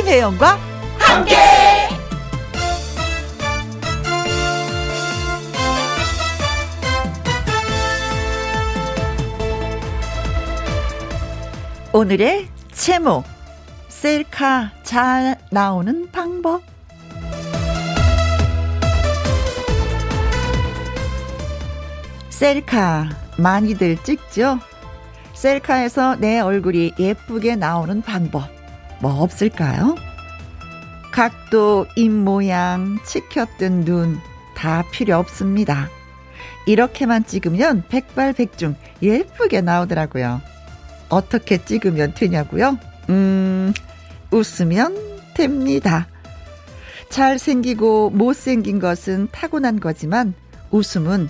김혜영과 함께. 오늘의 제목, 셀카 잘 나오는 방법. 셀카 많이들 찍죠? 셀카에서 내 얼굴이 예쁘게 나오는 방법 뭐 없을까요? 각도, 입모양, 치켜뜬 눈 다 필요 없습니다. 이렇게만 찍으면 백발백중 예쁘게 나오더라고요. 어떻게 찍으면 되냐고요? 웃으면 됩니다. 잘생기고 못생긴 것은 타고난 거지만 웃음은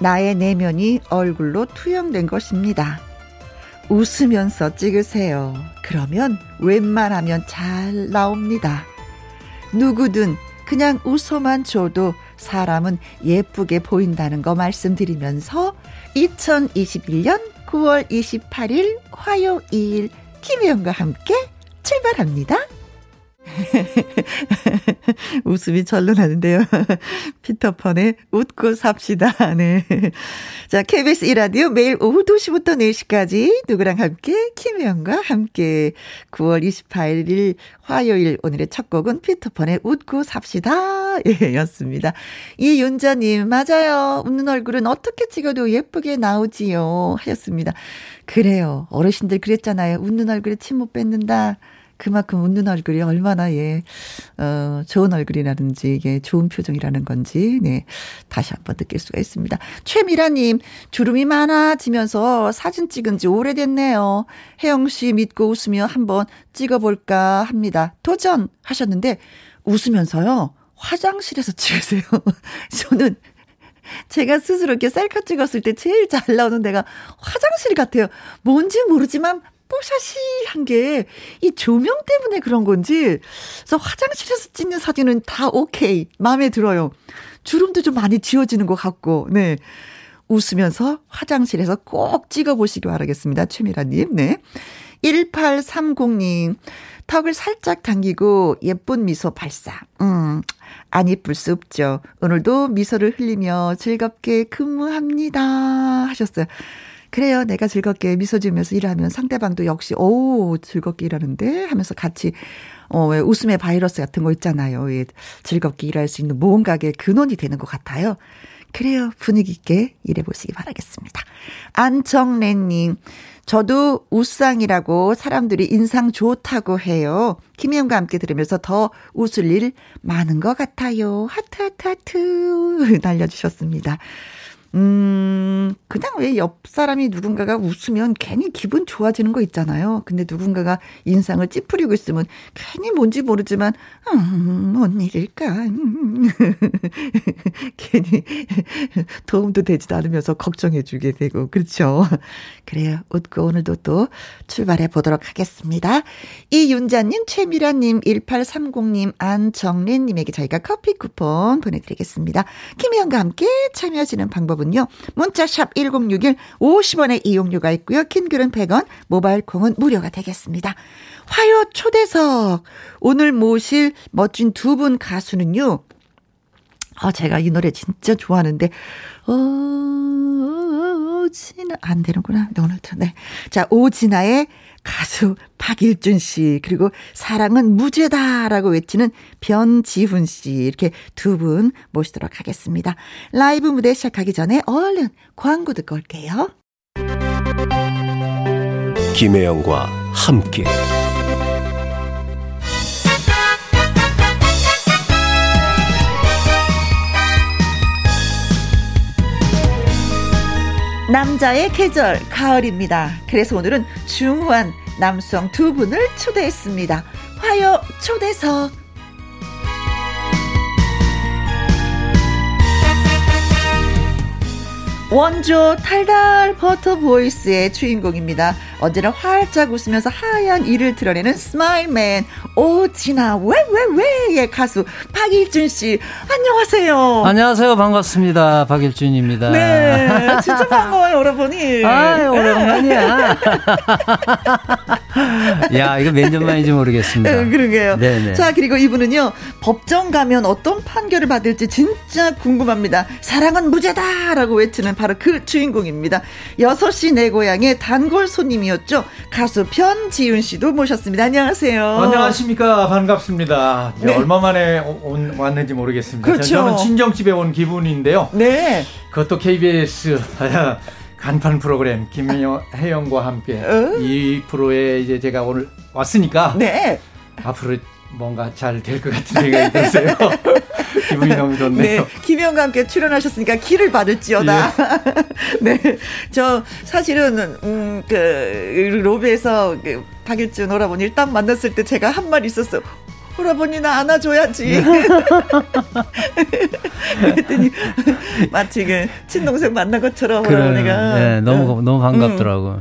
나의 내면이 얼굴로 투영된 것입니다. 웃으면서 찍으세요. 그러면 웬만하면 잘 나옵니다. 누구든 그냥 웃어만 줘도 사람은 예쁘게 보인다는 거 말씀드리면서 2021년 9월 28일 화요일 김혜영과 함께 출발합니다. 웃음이 절로 나는데요. 피터펀의 웃고 삽시다. 네. 자, KBS 1라디오 매일 오후 2시부터 4시까지 누구랑 함께, 김혜영과 함께. 9월 28일 화요일 오늘의 첫 곡은 피터펀의 웃고 삽시다. 예, 였습니다. 이윤자님, 맞아요. 웃는 얼굴은 어떻게 찍어도 예쁘게 나오지요. 하였습니다. 그래요. 어르신들 그랬잖아요. 웃는 얼굴에 침 못 뱉는다. 그만큼 웃는 얼굴이 얼마나 좋은 얼굴이라든지 이게 좋은 표정이라는 건지 네 다시 한번 느낄 수가 있습니다. 최미라님, 주름이 많아지면서 사진 찍은 지 오래됐네요. 혜영 씨 믿고 웃으며 한번 찍어볼까 합니다. 도전 하셨는데 웃으면서요 화장실에서 찍으세요. 저는 제가 스스로 이렇게 셀카 찍었을 때 제일 잘 나오는 데가 화장실 같아요. 뭔지 모르지만 뽀샤시한 게 이 조명 때문에 그런 건지, 그래서 화장실에서 찍는 사진은 다 오케이, 마음에 들어요. 주름도 좀 많이 지워지는 것 같고, 네. 웃으면서 화장실에서 꼭 찍어보시기 바라겠습니다. 최미라님, 네. 1830님, 턱을 살짝 당기고 예쁜 미소 발사. 안 예쁠 수 없죠. 오늘도 미소를 흘리며 즐겁게 근무합니다. 하셨어요. 그래요. 내가 즐겁게 미소 지으면서 일하면 상대방도 역시 오 즐겁게 일하는데 하면서 같이 웃음의 바이러스 같은 거 있잖아요. 예, 즐겁게 일할 수 있는 무언가의 근원이 되는 것 같아요. 그래요. 분위기 있게 일해보시기 바라겠습니다. 안정래님. 저도 웃상이라고 사람들이 인상 좋다고 해요. 김혜영과 함께 들으면서 더 웃을 일 많은 것 같아요. 하트 하트 하트 날려주셨습니다. 그냥 왜 옆 사람이 누군가가 웃으면 괜히 기분 좋아지는 거 있잖아요. 근데 누군가가 인상을 찌푸리고 있으면 괜히 뭔지 모르지만, 뭔 일일까. 괜히 도움도 되지도 않으면서 걱정해주게 되고, 그렇죠. 그래요. 웃고 오늘도 또 출발해 보도록 하겠습니다. 이윤자님, 최미라님, 1830님, 안정래님에게 저희가 커피 쿠폰 보내드리겠습니다. 김혜영과 함께 참여하시는 방법은 요 문자샵 1061 50원의 이용료가 있고요. 킹글은 100원, 모바일 콩은 무료가 되겠습니다. 화요 초대석 오늘 모실 멋진 두 분 가수는요. 제가 이 노래 진짜 좋아하는데 오진아 안 되는구나. 오늘 네. 자, 오진아의 가수 박일준 씨 그리고 사랑은 무죄다라고 외치는 변지훈 씨 이렇게 두 분 모시도록 하겠습니다. 라이브 무대 시작하기 전에 얼른 광고 듣고 올게요. 김혜영과 함께 남자의 계절 가을입니다. 그래서 오늘은 중후한 남성 두 분을 초대했습니다. 화요 초대석. 원조 탈달 버터 보이스의 주인공입니다. 언제나 활짝 웃으면서 하얀 이를 드러내는 스마일맨 오지나 왜의 가수 박일준 씨 안녕하세요. 안녕하세요. 반갑습니다. 박일준입니다. 네, 진짜 반가워요 여러분이. 아, 오랜만이야. 야, 이거 몇 년 만인지 모르겠습니다. 그러게요. 네네. 자, 그리고 이분은요, 법정 가면 어떤 판결을 받을지 진짜 궁금합니다. 사랑은 무죄다! 라고 외치는 바로 그 주인공입니다. 6시 내 고향의 단골 손님이었죠. 가수 변지윤 씨도 모셨습니다. 안녕하세요. 안녕하십니까. 반갑습니다. 네. 얼마 만에 왔는지 모르겠습니다. 그렇죠. 저는 친정집에 온 기분인데요. 네. 그것도 KBS. 간판 프로그램 김혜영과 함께 이 프로에 이제 제가 오늘 왔으니까 네. 앞으로 뭔가 잘 될 것 같은 생각이 드세요. 기분이 너무 좋네요. 네, 김혜영과 함께 출연하셨으니까 기를 받을지어다. 예. 네, 저 사실은 그 로비에서 그 박일준 오라버니 일단 만났을 때 제가 한 말 있었어요. 오라버니 나 안아줘야지. 그랬더니 마치 그 친동생 만난 것처럼 오라버니가 네, 너무 반갑더라고.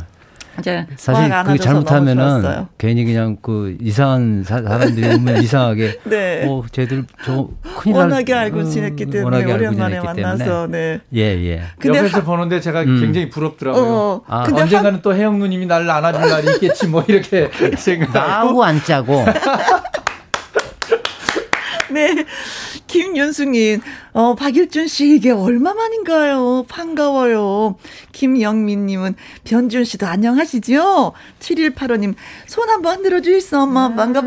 사실 그 잘못하면은 괜히 그냥 그 이상한 사람들이 오면 이상하게 네. 쟤들 저 큰일 날 워낙에 알고 지냈기 때문에 오랜만에 만나서 네. 예. 근데 옆에서 보는데 제가 굉장히 부럽더라고요. 근데 언젠가는 또 혜영 누님이 나를 안아줄 날이 있겠지 뭐 이렇게 생각하고 안 짜고. 네. 김윤승님, 박일준 씨, 이게 얼마만인가요? 반가워요. 김영민님은, 변준 씨도 안녕하시죠? 7185님, 손 한번 흔들어 주이소, 엄마. 반갑습니다.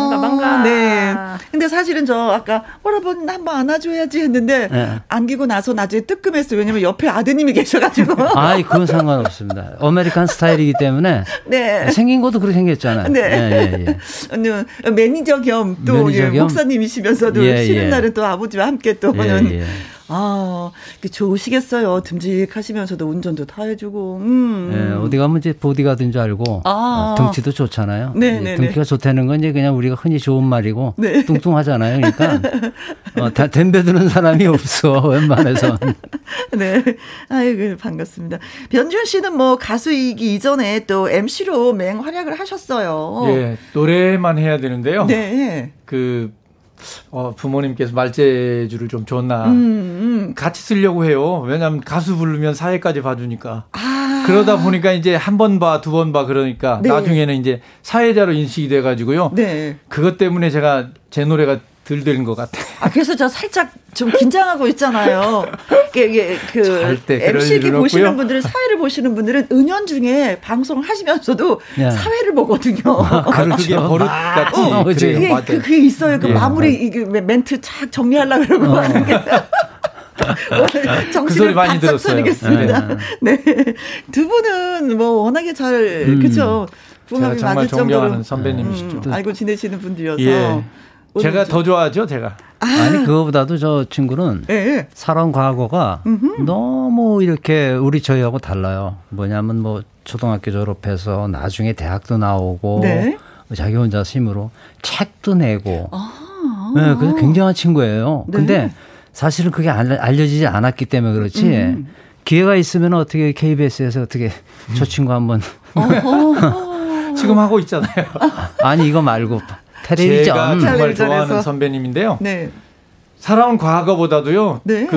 반갑습니다. 네. 근데 사실은 저 아까, 오라버니 한번 안아줘야지 했는데, 네. 안기고 나서 나중에 뜨끔했어요. 왜냐면 옆에 아드님이 계셔가지고. 아이, 그건 상관없습니다. 아메리칸 스타일이기 때문에. 네. 생긴 것도 그렇게 생겼잖아요. 네. 예. 매니저 겸 또 목사님이시면서도 쉬는 날은 또 아버지와 함께 또 오는 좋으시겠어요. 듬직하시면서도 운전도 다 해주고 예, 어디 가면 이제 보디가드인 줄 알고 등치도 좋잖아요. 네, 등치가 좋다는 건 이제 그냥 우리가 흔히 좋은 말이고 네. 뚱뚱하잖아요. 그러니까 다 덤벼드는 사람이 없어 웬만해서. 네, 아이고 반갑습니다. 변준 씨는 뭐 가수이기 이전에 또 MC로 맹활약을 하셨어요. 예, 노래만 해야 되는데요. 네, 부모님께서 말재주를 좀 줬나 같이 쓰려고 해요. 왜냐하면 가수 부르면 사회까지 봐주니까 그러다 보니까 이제 한 번 봐, 두 번 봐 그러니까 네. 나중에는 이제 사회자로 인식이 돼가지고요. 네. 그것 때문에 제가 제 노래가 덜 되는 것 같아요. 그래서 저 살짝 좀 긴장하고 있잖아요. MC기 보시는 없고요. 분들은 사회를 보시는 분들은 은연중에 방송을 하시면서도 예. 사회를 보거든요. 그게 버릇 같이 그게 있어요. 그 예. 마무리 이게 멘트 착 정리하려고 그러고 하는 게 정신을 바짝 그 차리겠습니다. 네. 두 분은 뭐 워낙에 잘 그렇죠. 궁합이 맞을 정도로 선배님이시죠. 알고 지내시는 분들이어서. 예. 제가 더 좋아하죠, 제가. 아니, 그거보다도 저 친구는 예. 사랑 과거가 너무 이렇게 우리 저희하고 달라요. 뭐냐면 뭐 초등학교 졸업해서 나중에 대학도 나오고 네. 자기 혼자 힘으로 책도 내고. 네, 그래서 굉장한 친구예요. 네. 근데 사실은 그게 알려지지 않았기 때문에 그렇지. 기회가 있으면 어떻게 KBS에서 어떻게 저 친구 한번. 지금 하고 있잖아요. 아니, 이거 말고. 텔레비전. 제가 정말 좋아하는 선배님인데요. 네. 살아온 과거보다도요. 네.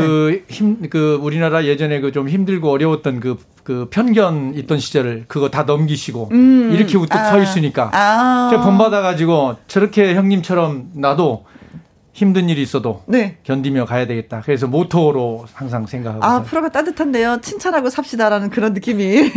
우리나라 예전에 그 좀 힘들고 어려웠던 그 편견 있던 시절을 그거 다 넘기시고 이렇게 우뚝 서 있으니까 제가 본받아가지고 저렇게 형님처럼 나도 힘든 일이 있어도 네. 견디며 가야 되겠다. 그래서 모토로 항상 생각하고 있어요. 프로가 따뜻한데요. 칭찬하고 삽시다라는 그런 느낌이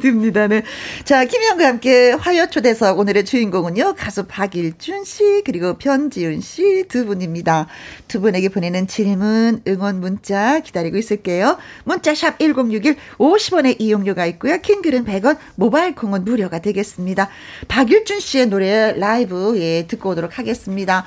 듭니다. 네. 자, 김희영과 함께 화요 초대석 오늘의 주인공은요. 가수 박일준 씨 그리고 변지윤 씨 두 분입니다. 두 분에게 보내는 질문, 응원 문자 기다리고 있을게요. 문자샵 1061 50원의 이용료가 있고요. 킹글은 100원, 모바일 콩은 무료가 되겠습니다. 박일준 씨의 노래 라이브 예, 듣고 오도록 하겠습니다.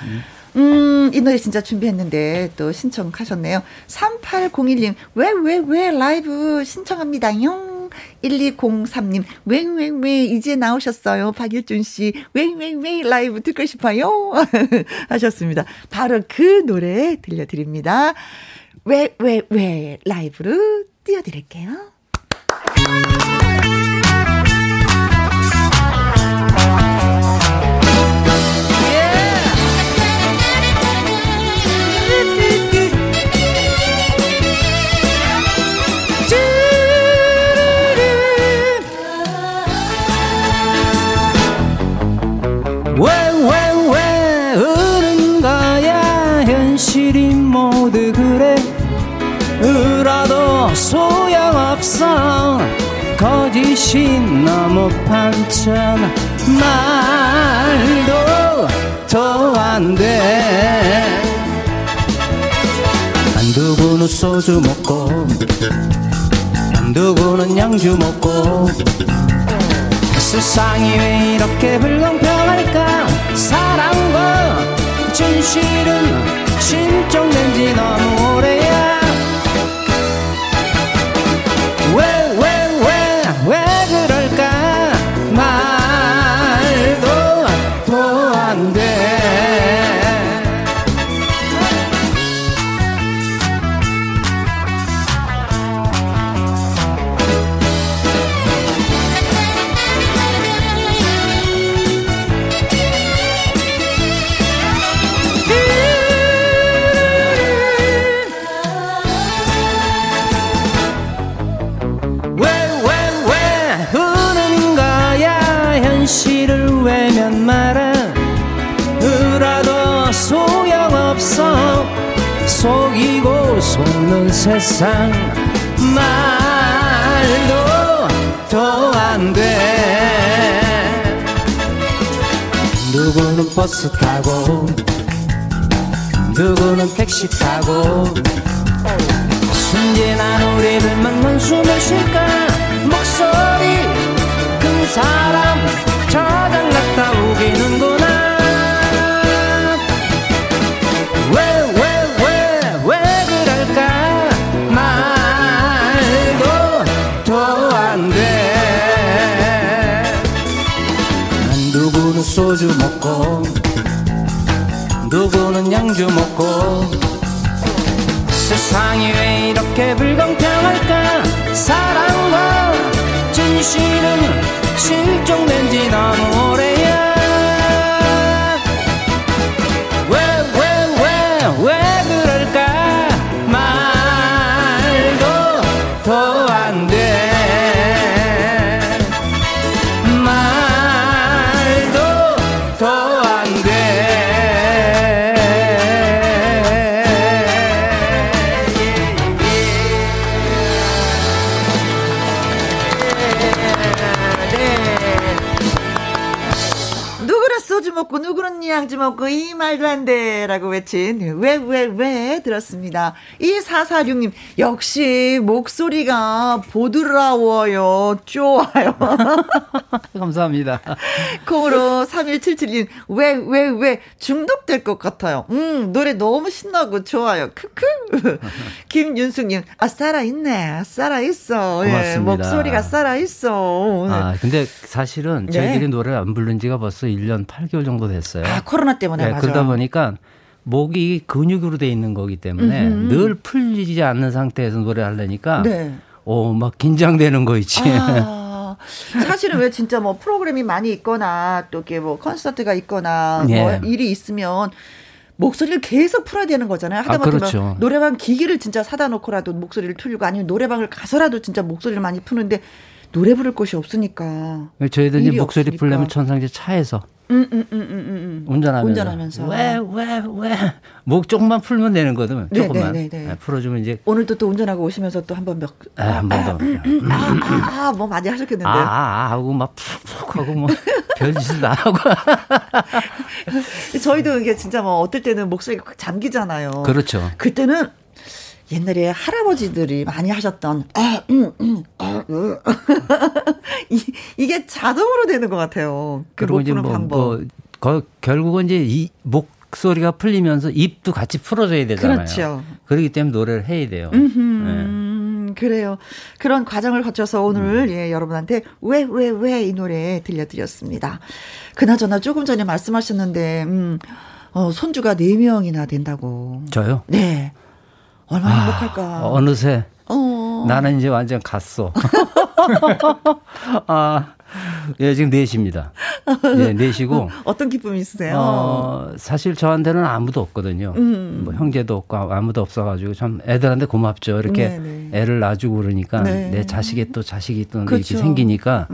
이 노래 진짜 준비했는데 또 신청하셨네요. 3801님 왜 라이브 신청합니다. 용 1203님 왜 이제 나오셨어요. 박일준 씨 왜 라이브 듣고 싶어요. 하셨습니다. 바로 그 노래 들려드립니다. 왜 라이브로 띄워드릴게요. 왜 우는 거야 현실이 모두 그래 울어도 소용없어 거짓이 너무 반찬 말도 더 안 돼 안두고는 소주 먹고 안두고는 양주 먹고 세상이 왜 이렇게 불공평할까 사랑과 진실은 신청된 지 너무 오래야 왜 그럴까 말도 더 안 돼 왜 우는 거야 현실을 외면 말아 울어도 소용없어 속이고 속는 세상 말도 더 안 돼 누구는 버스 타고 누구는 택시 타고 순진한 우리들만 한숨을 쉴까 목소리 큰 사람 저장났다 우기는구나 왜 그럴까 말도 더 안 돼 누구는 소주 먹고 누구는 양주 먹고 세상이 왜 이렇게 불공평할까 사랑과 진실은 실종된 지 너무 오래야 왜 그럴까 말도 더 안 돼 말도 더 안 돼 먹고 누구는 양주 먹고 이 말도 안 돼라고 외친 왜 들었습니다. 2446님 역시 목소리가 보드라워요. 좋아요. 감사합니다. 콩으로 3177님 왜 중독될 것 같아요. 노래 너무 신나고 좋아요. 크크. 김윤숙님 아 살아있네. 살아있어. 고맙습니다. 예, 목소리가 살아있어. 오늘. 아 근데 사실은 저희들이 네. 노래를 안 부른 지가 벌써 1년 8개월 정도 됐어요. 아, 코로나 때문에 네, 맞아요. 그러다 보니까 목이 근육으로 돼 있는 거기 때문에 늘 풀리지 않는 상태에서 노래를 하려니까 네. 막 긴장되는 거 있지. 아, 사실은 왜 진짜 뭐 프로그램이 많이 있거나 또 이렇게 뭐 콘서트가 있거나 예. 뭐 일이 있으면 목소리를 계속 풀어야 되는 거잖아요. 하다못해 아, 그렇죠. 노래방 기기를 진짜 사다 놓고라도 목소리를 틀고 아니면 노래방을 가서라도 진짜 목소리를 많이 푸는데 노래 부를 곳이 없으니까. 저희들이 목소리 없으니까. 풀려면 천상지 차에서. 운전하면서 왜 목 조금만 풀면 되는 거든 조금만 네. 풀어주면 이제 오늘도 또 운전하고 오시면서 또 한 번 몇 뭐 많이 하셨겠는데요 하고 막 푹푹 하고 뭐 별짓을 다 하고 저희도 이게 진짜 뭐 어떨 때는 목소리가 꽉 잠기잖아요 그렇죠 그때는 옛날에 할아버지들이 많이 하셨던 이게 자동으로 되는 것 같아요. 그 못 푸는 방법. 결국은 이제 이 목소리가 풀리면서 입도 같이 풀어줘야 되잖아요. 그렇죠. 그렇기 때문에 노래를 해야 돼요. 그래요. 그런 과정을 거쳐서 오늘 예, 여러분한테 왜 이 노래 들려드렸습니다. 그나저나 조금 전에 말씀하셨는데 손주가 4명이나 된다고. 저요? 네. 얼마나 행복할까. 어느새 나는 이제 완전 갔어. 예, 지금 4시입니다. 예, 4시고. 어떤 기쁨이 있으세요? 사실 저한테는 아무도 없거든요. 뭐 형제도 없고 아무도 없어가지고 참 애들한테 고맙죠. 이렇게 네네. 애를 놔주고 그러니까 네. 내 자식이 또 그렇죠. 이렇게 생기니까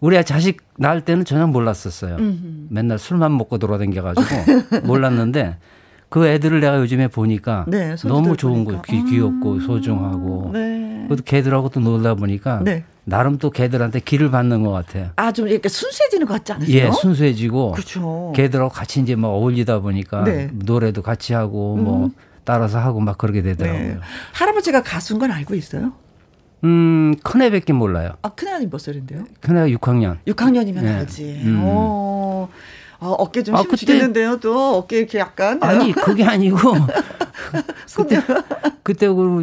우리 자식 낳을 때는 전혀 몰랐었어요. 맨날 술만 먹고 돌아다녀가지고 몰랐는데 그 애들을 내가 요즘에 보니까 네, 너무 좋은 거예요. 귀엽고 소중하고. 네. 그것도 걔들하고 또 놀다 보니까 네. 나름 또 걔들한테 기를 받는 것 같아요. 아, 좀 이렇게 순수해지는 것 같지 않으세요? 예, 순수해지고. 그렇죠. 걔들하고 같이 이제 막 어울리다 보니까 네. 노래도 같이 하고 뭐 따라서 하고 막 그러게 되더라고요. 네. 할아버지가 가수인 건 알고 있어요? 큰애밖에 몰라요. 아, 큰애는 몇 살인데요? 큰애가 6학년. 6학년이면 네. 알지. 어깨 좀 심으시겠는데요. 또 어깨 이렇게 약간. 아니 그게 아니고. 그때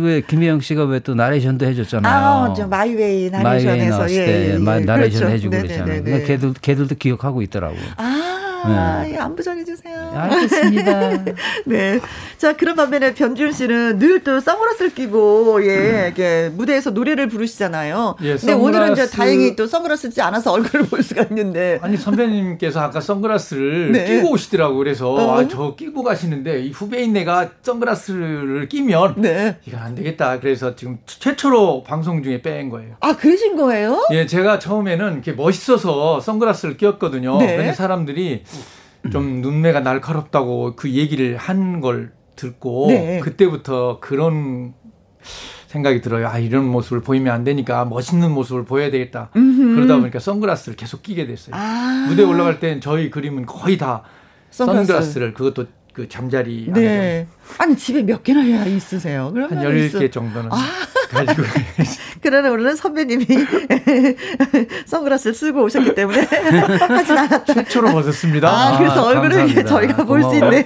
왜 김혜영 씨가 왜 또 나레이션도 해줬잖아요. 아, 마이웨이 나레이션에서. 마이웨이 예, 예. 나레이션 그렇죠. 해주고 네네네네. 그랬잖아요. 그러니까 걔들도 기억하고 있더라고요. 아, 네. 안부 전해주세요. 알겠습니다. 네. 자, 그런 반면에 변지훈 씨는 늘 또 선글라스를 끼고, 예, 예, 무대에서 노래를 부르시잖아요. 예, 근데 오늘은 이제 다행히 또 선글라스 쓰지 않아서 얼굴을 볼 수가 있는데. 아니, 선배님께서 아까 선글라스를 네. 끼고 오시더라고요. 그래서, 아, 저 끼고 가시는데, 이 후배인 내가 선글라스를 끼면, 네. 이건 안 되겠다. 그래서 지금 최초로 방송 중에 뺀 거예요. 아, 그러신 거예요? 예, 제가 처음에는 이렇게 멋있어서 선글라스를 끼었거든요. 네. 근데 사람들이 좀 눈매가 날카롭다고 그 얘기를 한 걸 듣고 네. 그때부터 그런 생각이 들어요. 아, 이런 모습을 보이면 안 되니까 멋있는 모습을 보여야 되겠다. 그러다 보니까 선글라스를 계속 끼게 됐어요. 아. 무대에 올라갈 땐 저희 그림은 거의 다 선글라스를 그것도 그 잠자리 안에 네. 아니 집에 몇 개나 있으세요? 한 10개 정도는 가지고 그러나 오늘은 선배님이 선글라스를 쓰고 오셨기 때문에 하지 않았다. 최초로 벗었습니다. 아, 그래서 얼굴을 저희가 볼 수 있네요.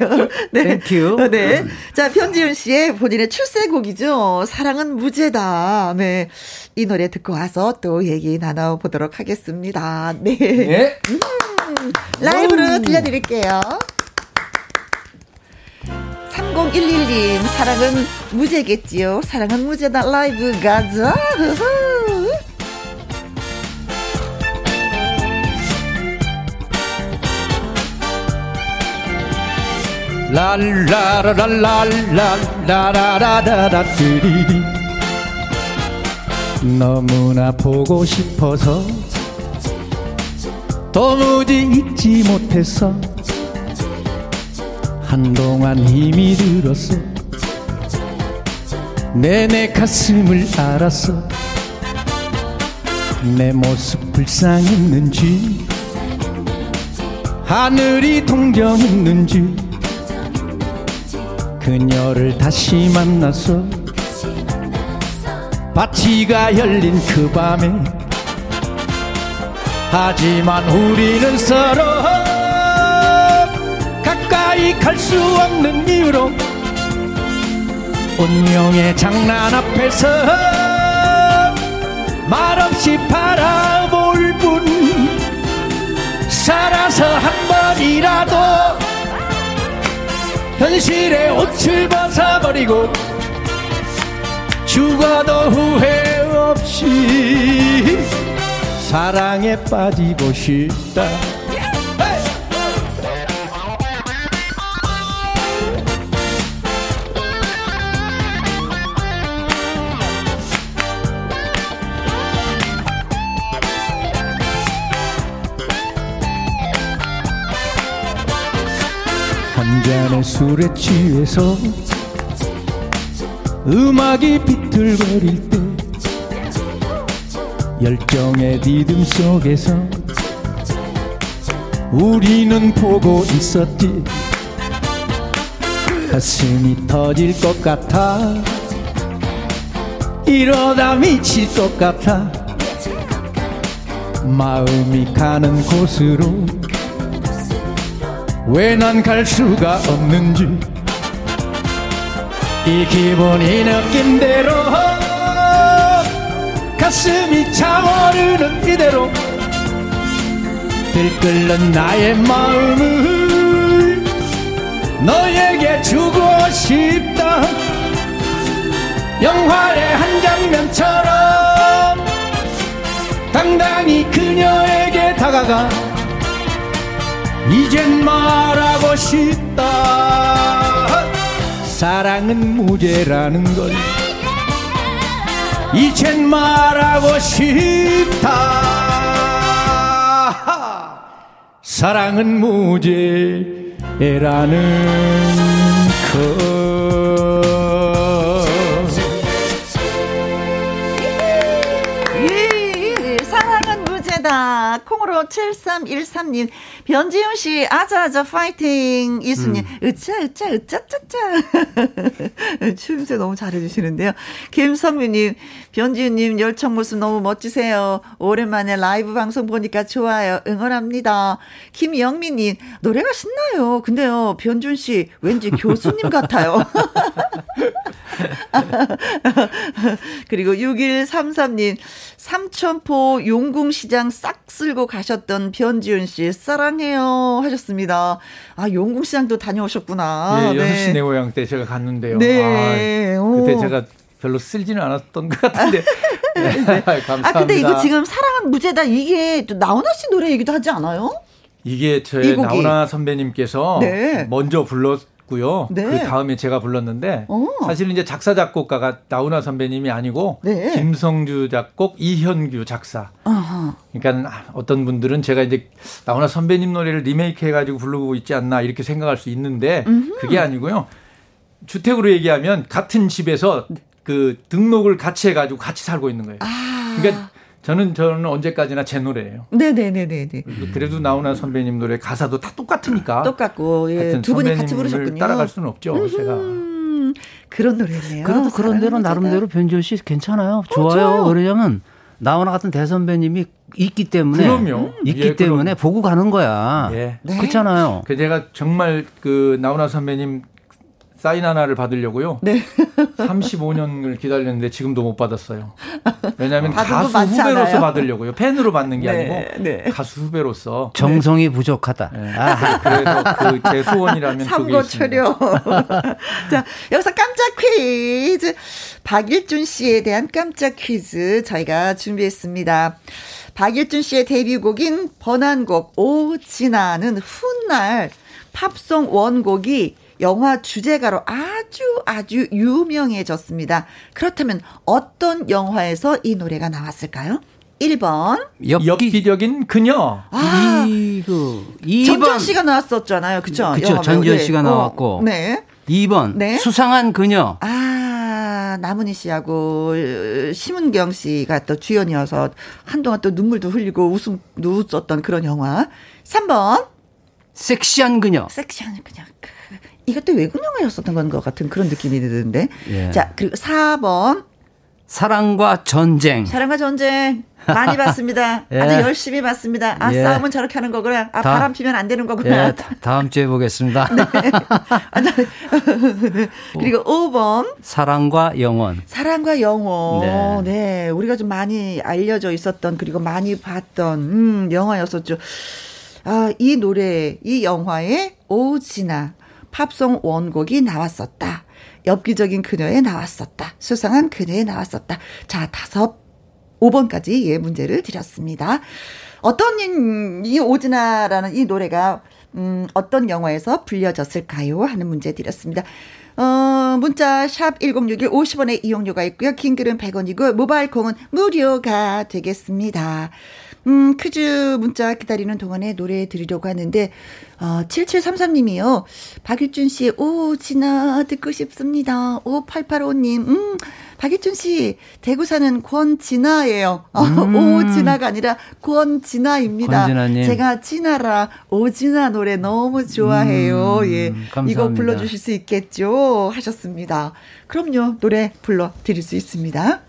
네. 땡큐. 네. 자, 변지훈 씨의 본인의 출세곡이죠. 사랑은 무죄다. 네. 이 노래 듣고 와서 또 얘기 나눠보도록 하겠습니다. 네. 네. 라이브로 들려드릴게요. 30112님 사랑은 무죄겠지요. 사랑은 무죄다. 라이브 가자. 랄라라라라라라라라라라 뚜리리 너무나 보고 싶어서 도무지 잊지 못했어. 한동안 힘이 들었어. 내 가슴을 알았어. 내 모습 불쌍했는지 하늘이 동정했는지 그녀를 다시 만났어. 파티가 열린 그 밤에 하지만 우리는 서로 가까이 갈 수 없는 이유로 운명의 장난 앞에서 말없이 바라볼 뿐. 살아서 한 번이라도 현실의 옷을 벗어버리고 죽어도 후회 없이 사랑에 빠지고 싶다. 한잔의 술에 취해서 음악이 비틀거릴 때 열정의 리듬 속에서 우리는 보고 있었지. 가슴이 터질 것 같아. 이러다 미칠 것 같아. 마음이 가는 곳으로 왜 난 갈 수가 없는지 이 기분이 느낀 대로 가슴이 차오르는 이대로 들끓는 나의 마음을 너에게 주고 싶다. 영화의 한 장면처럼 당당히 그녀에게 다가가 이젠 말하고 싶다. 사랑은 무죄라는 걸 이젠 말하고 싶다. 아하 사랑은 무죄라는 것. 예, 사랑은 무죄다. 콩으로 7313님. 변지훈 씨, 아자아자 파이팅. 이수님, 으짜으짜으짜짜짜. 추임새 너무 잘해주시는데요. 김선미님, 변지훈님 열정 모습 너무 멋지세요. 오랜만에 라이브 방송 보니까 좋아요. 응원합니다. 김영민님, 노래가 신나요. 근데요, 변준 씨, 왠지 교수님 같아요. 그리고 6133님, 삼천포 용궁시장 싹 쓸고 가셨던 변지훈 씨, 사랑해요. 하셨습니다. 아, 용궁시장도 다녀오셨구나. 네, 6시 내 고향 때 제가 갔는데요. 네. 아, 그때 제가 별로 쓸지는 않았던 것 같은데. 네. 감사합니다. 아, 근데 이거 지금 사랑은 무죄다. 이게 나훈아 씨 노래이기도 하지 않아요? 이게 저의 나훈아 선배님께서 네. 먼저 불렀고요. 네. 그 다음에 제가 불렀는데 사실은 이제 작사 작곡가가 나훈아 선배님이 아니고 네. 김성주 작곡, 이현규 작사. 어허. 그러니까 어떤 분들은 제가 이제 나훈아 선배님 노래를 리메이크해가지고 부르고 있지 않나 이렇게 생각할 수 있는데 그게 아니고요. 주택으로 얘기하면 같은 집에서 그 등록을 같이 해가지고 같이 살고 있는 거예요. 아. 그러니까 저는 언제까지나 제 노래예요. 네네네네. 그래도 나훈아 선배님 노래 가사도 다 똑같으니까. 똑같고 예. 두 분이 같이 부르셨군요. 따라갈 수는 없죠. 제가. 그런 노래네요. 그래도 그런 대로 나름대로 변지훈 씨 괜찮아요. 좋아요. 왜냐면 나훈아 같은 대선배님이 있기 때문에. 그럼요. 있기 예, 때문에 그럼. 보고 가는 거야. 예. 네. 그렇잖아요. 제가 정말 그 나훈아 선배님. 사인 하나를 받으려고요. 네. 35년을 기다렸는데 지금도 못 받았어요. 왜냐하면 가수 후배로서 받으려고요. 팬으로 받는 게 네, 아니고 네. 가수 후배로서. 정성이 네. 부족하다. 네. 아. 그래서 그 제 소원이라면 그게 있습니다. 자, 여기서 깜짝 퀴즈. 박일준 씨에 대한 깜짝 퀴즈 저희가 준비했습니다. 박일준 씨의 데뷔곡인 번안곡 오 지나는 훗날 팝송 원곡이 영화 주제가로 아주 유명해졌습니다. 그렇다면 어떤 영화에서 이 노래가 나왔을까요? 1번 엽기적인 그녀. 아, 전지현 씨가 나왔었잖아요. 그렇죠? 그렇죠. 전지현 씨가 나왔고. 네. 2번 네. 수상한 그녀. 아, 남은희 씨하고 심은경 씨가 또 주연이어서 한동안 또 눈물도 흘리고 웃음도 웃었던 그런 영화. 3번 섹시한 그녀. 섹시한 그녀. 이것도 외국 영화였었던 것 같은 그런 느낌이 드는데. 예. 자, 그리고 4번. 사랑과 전쟁. 사랑과 전쟁. 많이 봤습니다. 예. 아주 열심히 봤습니다. 아, 예. 싸움은 저렇게 하는 거구나. 아, 바람 피면 안 되는 거구나. 예, 다음 주에 보겠습니다. 네. 그리고 5번. 사랑과 영혼. 사랑과 영혼. 네. 네. 우리가 좀 많이 알려져 있었던 그리고 많이 봤던 영화였었죠. 아, 이 노래, 이 영화의 오지나. 팝송 원곡이 나왔었다. 엽기적인 그녀에 나왔었다. 수상한 그녀에 나왔었다. 자, 5번까지 예, 문제를 드렸습니다. 어떤 이 오지나라는 이 노래가 어떤 영화에서 불려졌을까요? 하는 문제 드렸습니다. 문자 샵 1061 50원의 이용료가 있고요. 긴글은 100원이고 모바일 콩은 무료가 되겠습니다. 퀴즈 문자 기다리는 동안에 노래 드리려고 하는데 7733님이요. 박일준 씨의 오 지나 듣고 싶습니다. 5885님 박일준 씨 대구 사는 권진아예요. 오 지나가 아니라 권진아입니다. 권진아님. 제가 지나라 오지나 노래 너무 좋아해요. 예, 감사합니다. 이거 불러주실 수 있겠죠? 하셨습니다. 그럼요. 노래 불러드릴 수 있습니다.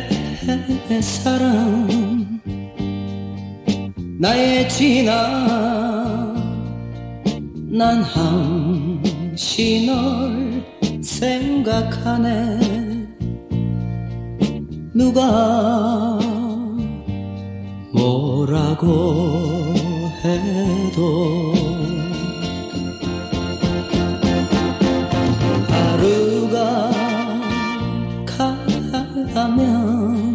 내 사랑 나의 지나 난 항시 널 생각하네 누가 뭐라고 해도 하루가 가면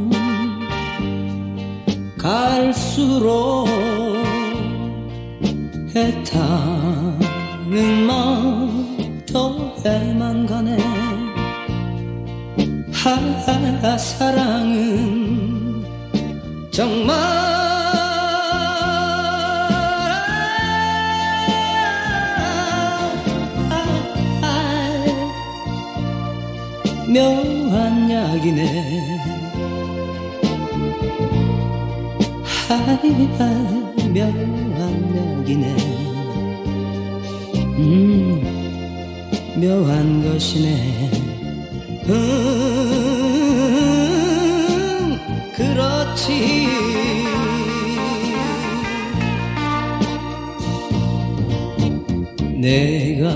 갈수록 애타는 마음 또 애만 가네. 하하, 사랑은 정말 묘한 약이네. 하이하, 묘한 약이네. 묘한 것이네. 그렇지. 내가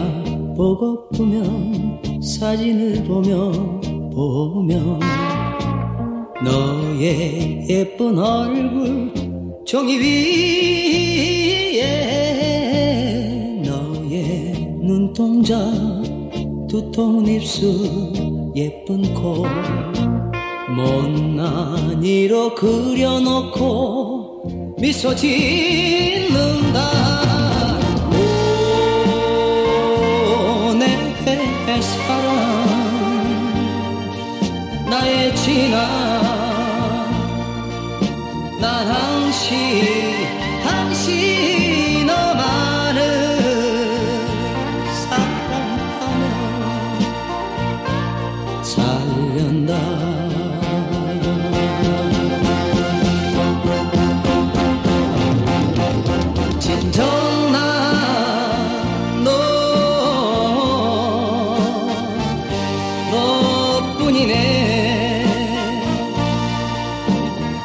보고프면 사진을 보며 너의 예쁜 얼굴 종이 위에 너의 눈동자 두터운 입술 예쁜 코 못난이로 그려놓고 미소 짓는다. 사랑 나의 진아, 난 항시 너만을 사랑하며 살련다.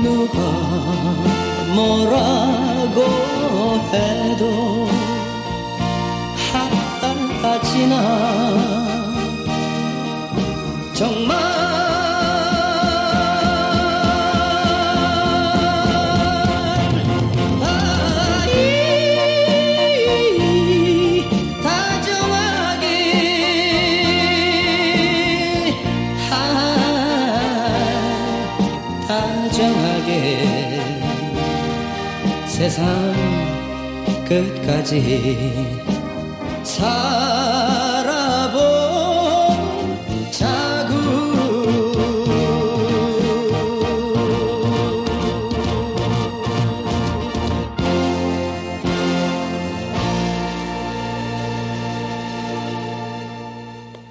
누가 뭐라고 해도 하하하지나 정말 다정하게 다정하게 세상 끝까지 살아보자구.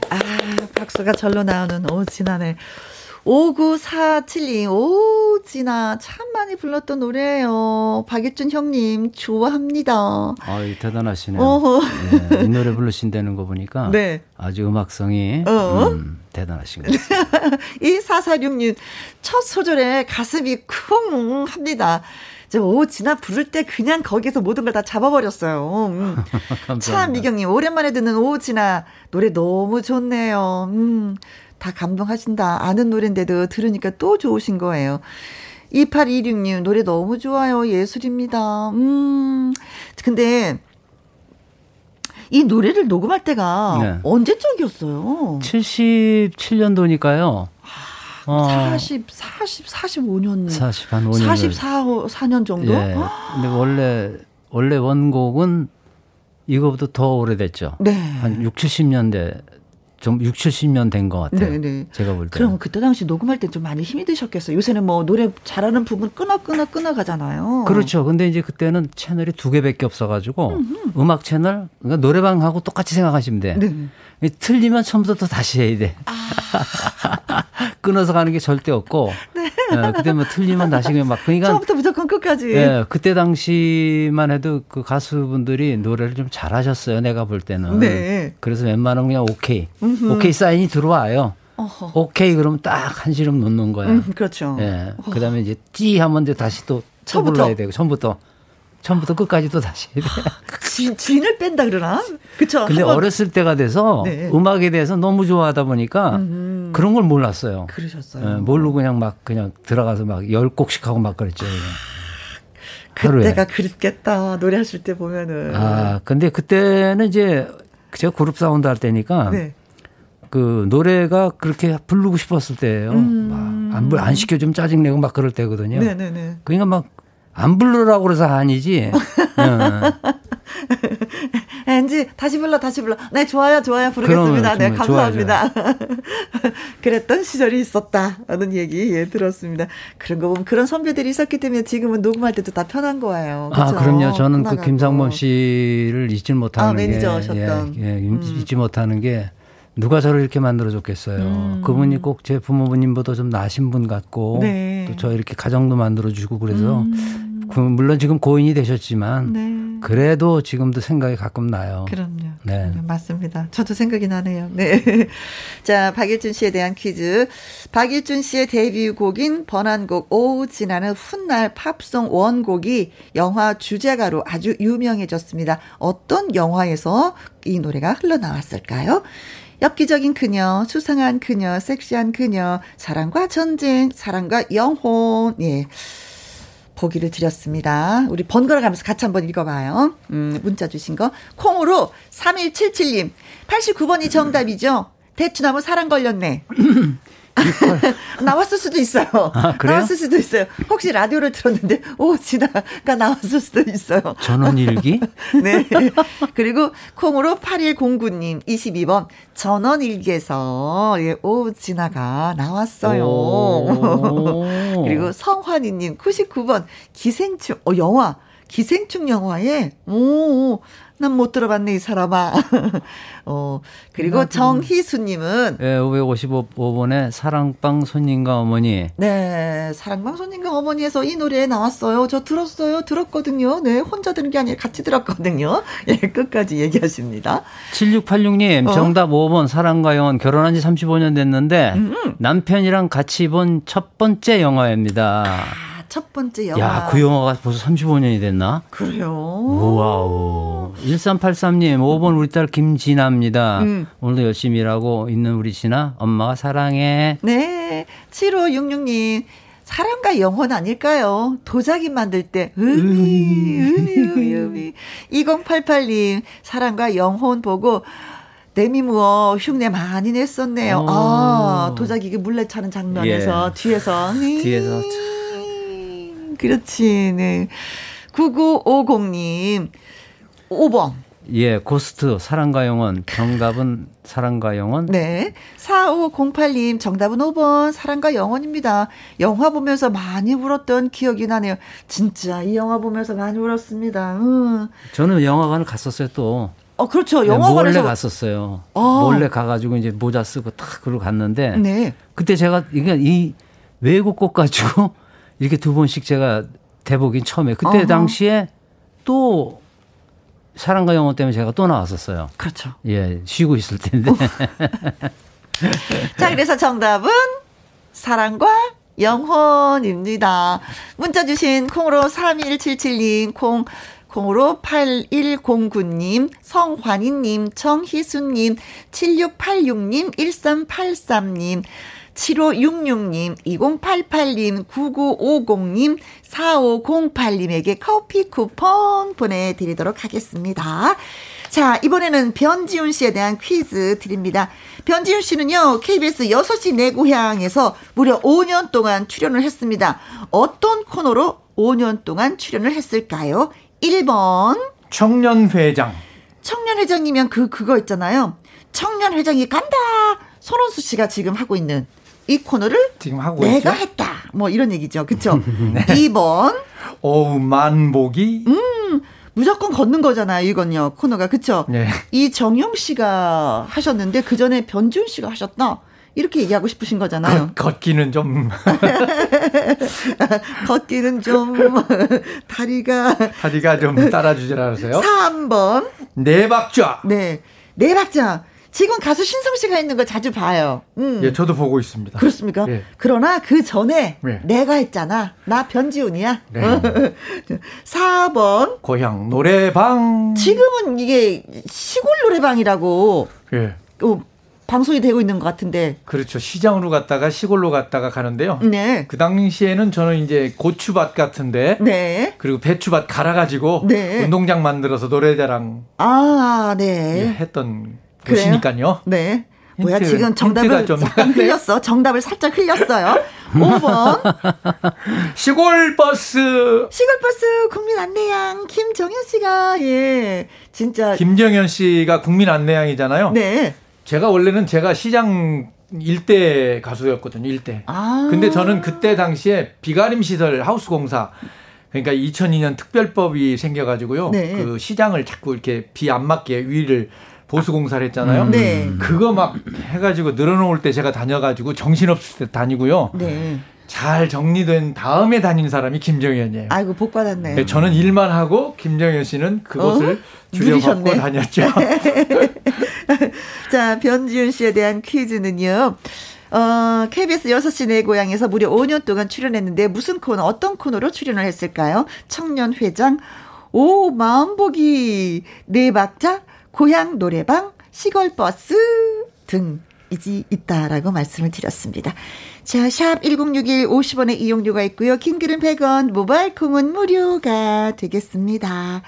아, 박수가 절로 나오는 오진아네. 59472. 오진아 참 많이 불렀던 노래예요. 박유준 형님 좋아합니다. 아유, 대단하시네요. 네, 이 노래 부르신다는 거 보니까 네. 아주 음악성이 대단하신 것 같습니다. 이 4466 첫 소절에 가슴이 쿵 합니다. 오진아 부를 때 그냥 거기서 모든 걸 다 잡아버렸어요. 참 미경님 오랜만에 듣는 오진아 노래 너무 좋네요. 다 감동하신다. 아는 노래인데도 들으니까 또 좋으신 거예요. 2826님 노래 너무 좋아요. 예술입니다. 근데 이 노래를 녹음할 때가 네. 언제적이었어요? 77년도니까요. 45년. 44년 정도? 네. 근데 원래 원곡은 이거보다 더 오래됐죠. 네. 한 60-70년대. 좀 60-70년 된 것 같아요. 네네. 제가 볼 때. 그럼 그때 당시 녹음할 때 좀 많이 힘이 드셨겠어요. 요새는 뭐 노래 잘하는 부분 끊어 가잖아요. 그렇죠. 근데 이제 그때는 채널이 2개밖에 없어가지고 음악 채널, 그러니까 노래방하고 똑같이 생각하시면 돼. 네. 틀리면 처음부터 다시 해야 돼. 아. 끊어서 가는 게 절대 없고. 네. 네, 그때 뭐 틀리면 다시 그냥 막 그러니까 처음부터 무조건 끝까지. 네, 그때 당시만 해도 그 가수분들이 노래를 좀 잘하셨어요. 내가 볼 때는. 네. 그래서 웬만하면 그냥 오케이. 오케이 사인이 들어와요. 어허. 오케이 그러면 딱 한 시름 놓는 거야. 그렇죠. 네, 그다음에 이제 띠 하면 이제 다시 또 불러야 되고 처음부터 끝까지 또 다시 해야 돼. 진을 뺀다 그러나? 그렇죠. 근데 어렸을 때가 돼서 네. 음악에 대해서 너무 좋아하다 보니까 그런 걸 몰랐어요. 그러셨어요. 네, 모르고 그냥 들어가서 막 10곡씩 하고 막 그랬죠. 그때가 그립겠다. 노래하실 때 보면은. 아, 근데 그때는 이제 제가 그룹 사운드 할 때니까 네. 그 노래가 그렇게 부르고 싶었을 때예요. 막 안 시켜 좀 짜증내고 막 그럴 때거든요. 네네네. 그러니까 막 안 부르라고 그래서 아니지. 엔지 다시 불러. 네, 좋아요. 부르겠습니다. 네, 감사합니다. 좋아. 그랬던 시절이 있었다. 라는 얘기 예, 들었습니다. 그런 거 보면 그런 선배들이 있었기 때문에 지금은 녹음할 때도 다 편한 거예요. 그렇죠? 아, 그럼요. 저는 그 김상범 씨를 잊지 못하는 게. 아, 매니저셨던. 예, 잊지 못하는 게 누가 저를 이렇게 만들어줬겠어요. 그분이 꼭 제 부모님보다 좀 나신 분 같고 네. 또 저 이렇게 가정도 만들어주고 그래서 물론 지금 고인이 되셨지만 네. 그래도 지금도 생각이 가끔 나요. 그럼요. 네. 그럼요. 맞습니다. 저도 생각이 나네요. 네. 자, 박일준 씨에 대한 퀴즈. 박일준 씨의 데뷔곡인 번안곡 오우 지나는 훗날 팝송 원곡이 영화 주제가로 아주 유명해졌습니다. 어떤 영화에서 이 노래가 흘러나왔을까요? 엽기적인 그녀, 수상한 그녀, 섹시한 그녀, 사랑과 전쟁, 사랑과 영혼. 예. 보기를 드렸습니다. 우리 번갈아 가면서 같이 한번 읽어봐요. 문자 주신 거. 콩으로 3177님. 89번이 정답이죠. 대추나무 사랑 걸렸네. 나왔을 수도 있어요. 아, 그래요? 나왔을 수도 있어요. 혹시 라디오를 들었는데 오 지나가 나왔을 수도 있어요. 전원일기? 네. 그리고 콩으로 8109님 22번 전원일기에서 예, 오 지나가 나왔어요. 그리고 성환이님 99번 기생충 영화 기생충 영화에 오 난 못 들어봤네 이 사람아. 그리고 정희수님은 네, 555번에 사랑방 손님과 어머니. 네, 사랑방 손님과 어머니에서 이 노래 나왔어요. 저 들었거든요. 네, 혼자 들은 게 아니라 같이 들었거든요. 예, 끝까지 얘기하십니다. 7686님 정답 5번 사랑과 영혼. 결혼한 지 35년 됐는데 남편이랑 같이 본 첫 번째 영화입니다. 첫 번째 영화. 야, 그 영화가 벌써 35년이 됐나? 그래요. 와우. 1383님, 5번 우리 딸 김진아입니다. 오늘도 열심히 일하고 있는 우리 진아, 엄마가 사랑해. 네. 7566님, 사랑과 영혼 아닐까요? 도자기 만들 때, 음이. 2088님, 사랑과 영혼 보고, 내미무어 흉내 많이 냈었네요. 오. 아, 도자기 물레 차는 장면에서, 예. 뒤에서. 그렇지, 네. 9950님, 5번. 예, 고스트, 사랑과 영혼. 정답은 사랑과 영혼? 네. 4508님, 정답은 5번, 사랑과 영혼입니다. 영화 보면서 많이 울었던 기억이 나네요. 진짜, 이 영화 보면서 많이 울었습니다. 저는 영화관을 갔었어요, 또. 그렇죠. 영화관에서. 몰래 갔었어요. 몰래 가가지고 이제 모자 쓰고 탁 그러고 갔는데. 네. 그때 제가, 그러니까 이 외국 곡 가지고 이렇게 두 번씩 제가 대보긴 처음에 그때 당시에 또 사랑과 영혼 때문에 제가 또 나왔었어요. 그렇죠. 예, 쉬고 있을 텐데. 자, 그래서 정답은 사랑과 영혼입니다. 문자 주신 콩으로 3177님, 콩으로 8109님, 성환희님, 정희수님, 7686님, 1383님. 7566님, 2088님, 9950님, 4508님에게 커피 쿠폰 보내드리도록 하겠습니다. 자, 이번에는 변지훈 씨에 대한 퀴즈 드립니다. 변지훈 씨는요, KBS 6시 내 고향에서 무려 5년 동안 출연을 했습니다. 어떤 코너로 5년 동안 출연을 했을까요? 1번. 청년회장. 청년회장이면 그거 있잖아요. 청년회장이 간다. 손원수 씨가 지금 하고 있는 이 코너를 지금 하고 내가 있죠? 했다. 뭐 이런 얘기죠. 그렇죠? 네. 2번. 어우, 만보기. 무조건 걷는 거잖아요. 이건요. 코너가. 그렇죠? 네. 이정용 씨가 하셨는데 그전에 변지훈 씨가 하셨나? 이렇게 얘기하고 싶으신 거잖아요. 걷기는 좀. 걷기는 좀. 다리가 좀 따라주질 않으세요? 3번. 네 박자. 네. 네 박자. 지금 가수 신성 씨가 있는 걸 자주 봐요. 예, 저도 보고 있습니다. 그렇습니까? 예. 그러나 그 전에 예. 내가 했잖아. 나 변지훈이야. 네. 4번. 고향 노래방. 지금은 이게 시골 노래방이라고 예. 방송이 되고 있는 것 같은데. 그렇죠. 시장으로 갔다가 시골로 갔다가 가는데요. 네. 그 당시에는 저는 이제 고추밭 같은데. 네. 그리고 배추밭 갈아가지고 네. 운동장 만들어서 노래자랑. 아, 네. 예, 했던. 보시니까요. 네. 힌트, 뭐야, 지금 정답을 살짝 흘렸어요. 5번. 시골버스. 시골버스 국민 안내양 김정현 씨가, 예, 진짜. 김정현 씨가 국민 안내양이잖아요. 네. 제가 원래는 제가 시장 일대 가수였거든요. 일대. 아. 근데 저는 그때 당시에 비가림 시설 하우스 공사, 그러니까 2002년 특별법이 생겨가지고요. 네. 그 시장을 자꾸 이렇게 비 안 맞게 위를 보수 공사를 했잖아요. 네. 그거 막 해가지고 늘어놓을 때 제가 다녀가지고 정신없을 때 다니고요. 네. 잘 정리된 다음에 다닌 사람이 김정현이에요. 아이고, 복 받았네요. 네, 저는 일만 하고 김정현 씨는 그것을 줄여받고 다녔죠. 자, 변지윤 씨에 대한 퀴즈는요. KBS 6시 내 고향에서 무려 5년 동안 출연했는데 무슨 코너, 어떤 코너로 출연을 했을까요? 청년회장, 오 마음보기, 네 박자, 고향 노래방, 시골버스 등이 있다라고 말씀을 드렸습니다. 자, 샵 1061 50원의 이용료가 있고요. 긴글은 100원, 모바일콩은 무료가 되겠습니다.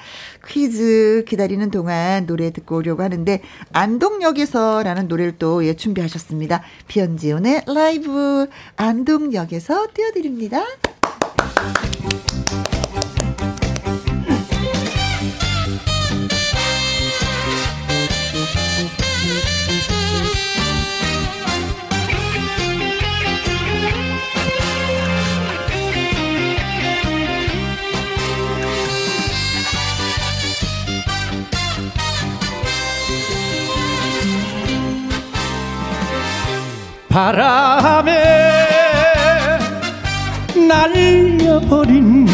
퀴즈 기다리는 동안 노래 듣고 오려고 하는데 안동역에서라는 노래를 또, 예, 준비하셨습니다. 변지훈의 라이브 안동역에서 띄워드립니다. 바람에 날려버린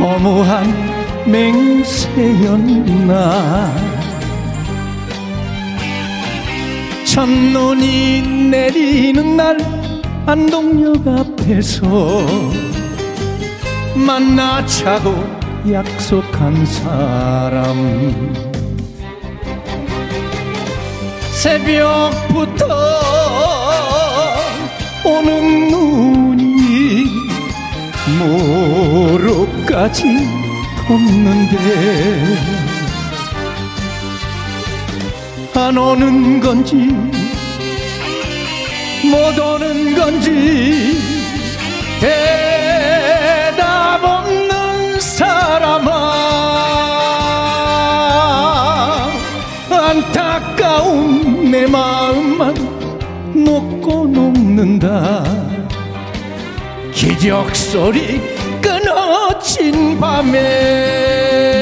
허무한 맹세였나. 첫눈이 내리는 날 안동역 앞에서 만나자고 약속한 사람. 새벽부터 오는 눈이 모로까지 덮는데 안 오는 건지 못 오는 건지 대답 없는 사람아, 안타까운 내 마음만 먹고 녹는다. 기적소리 끊어진 밤에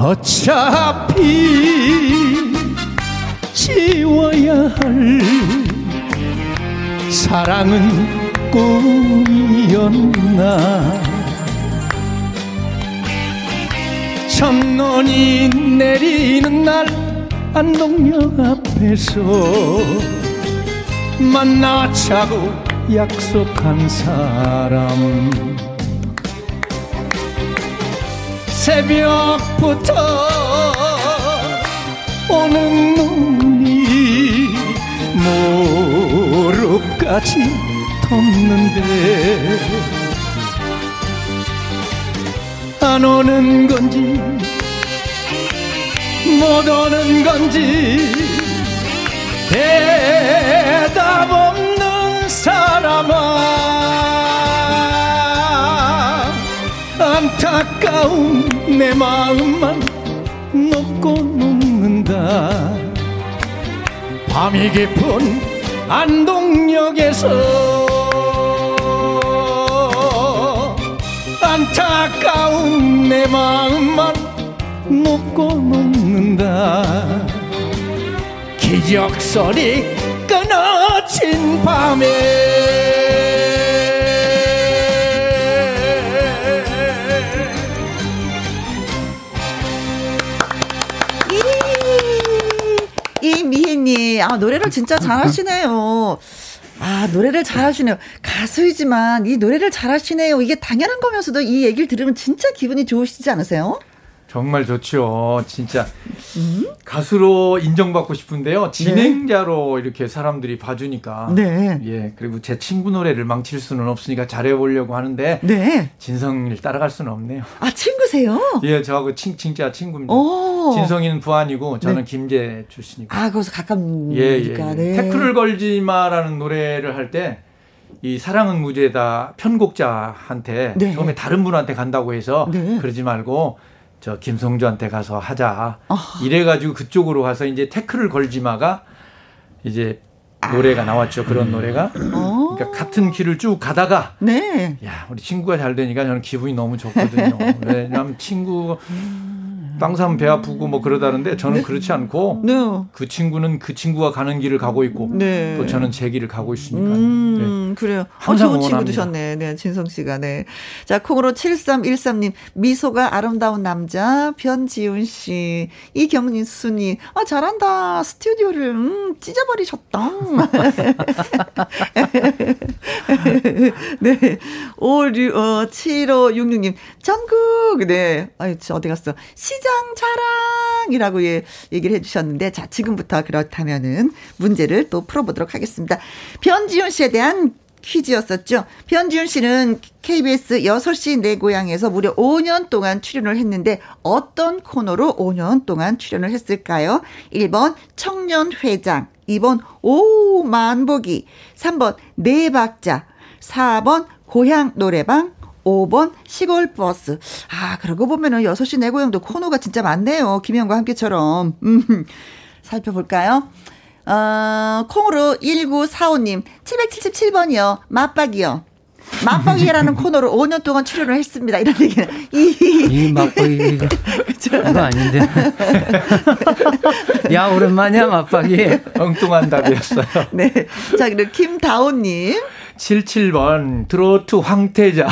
어차피 지워야 할 사랑은 꿈이었나. 첫눈이 내리는 날 안동역 앞에서 만나자고 약속한 사람. 새벽부터 오는 눈이 모로까지 덮는데 안 오는 건지 못 오는 건지 대답 없는 사람아, 안타까운 내 마음만 녹고 녹는다. 밤이 깊은 안동역에서 안타까운 내 마음만 녹고 녹는다. 기적소리 끊어진 밤에 아, 노래를 진짜 잘하시네요. 아, 노래를 잘하시네요. 가수이지만 이 노래를 잘하시네요. 이게 당연한 거면서도 이 얘기를 들으면 진짜 기분이 좋으시지 않으세요? 정말 좋죠. 진짜 가수로 인정받고 싶은데요. 진행자로 이렇게 사람들이 봐주니까. 네. 예. 그리고 제 친구 노래를 망칠 수는 없으니까 잘해보려고 하는데. 네. 진성이를 따라갈 수는 없네요. 아, 친구세요? 예, 저하고 진짜 친구입니다. 오. 진성이는 부안이고 저는 네. 김제 출신이고. 아, 거기서 가깝니까. 예. 네. 태클을 걸지 마라는 노래를 할 때. 이 사랑은 무죄다 편곡자한테 네. 처음에 다른 분한테 간다고 해서 네. 그러지 말고 저 김성주한테 가서 하자. 이래가지고 그쪽으로 가서 이제 태클을 걸지 마가 이제 노래가 나왔죠. 그런 노래가. 그러니까 같은 길을 쭉 가다가 네. 야, 우리 친구가 잘 되니까 저는 기분이 너무 좋거든요. 왜냐하면 친구 빵 사면 배 아프고 뭐 그러다는데 저는 네. 그렇지 않고 네. 그 친구는 그 친구가 가는 길을 가고 있고 네. 또 저는 제 길을 가고 있으니까요. 네. 그래요. 항상 좋은 친구 두셨네. 네, 진성 씨가. 네. 자, 콩으로 7313님 미소가 아름다운 남자 변지훈 씨 이경민 순이 아 잘한다 스튜디오를 찢어버리셨다. 네. 7566님 전국 네. 아유 어디 갔어? 시작 자랑이라고 예, 얘기를 해주셨는데 자 지금부터 그렇다면은 문제를 또 풀어보도록 하겠습니다. 변지훈 씨에 대한 퀴즈였었죠. 변지훈 씨는 KBS 6시 내 고향에서 무려 5년 동안 출연을 했는데 어떤 코너로 5년 동안 출연을 했을까요? 1번 청년회장, 2번 오 만보기, 3번 네 박자, 4번 고향 노래방, 5번 시골버스. 아 그러고 보면은 6시 내 고향도 코너가 진짜 많네요. 김현과 함께처럼. 살펴볼까요? 콩으로 1945님 777번이요. 맞박이요. 맞박이라는 코너로 5년 동안 출연을 했습니다. 이런 얘기는 이 맞박이가 그거 아닌데. 야 오랜만이야 맞박이. 엉뚱한 답이었어요. 네. 자 그리고 김다온님 77번 트로트 황태자.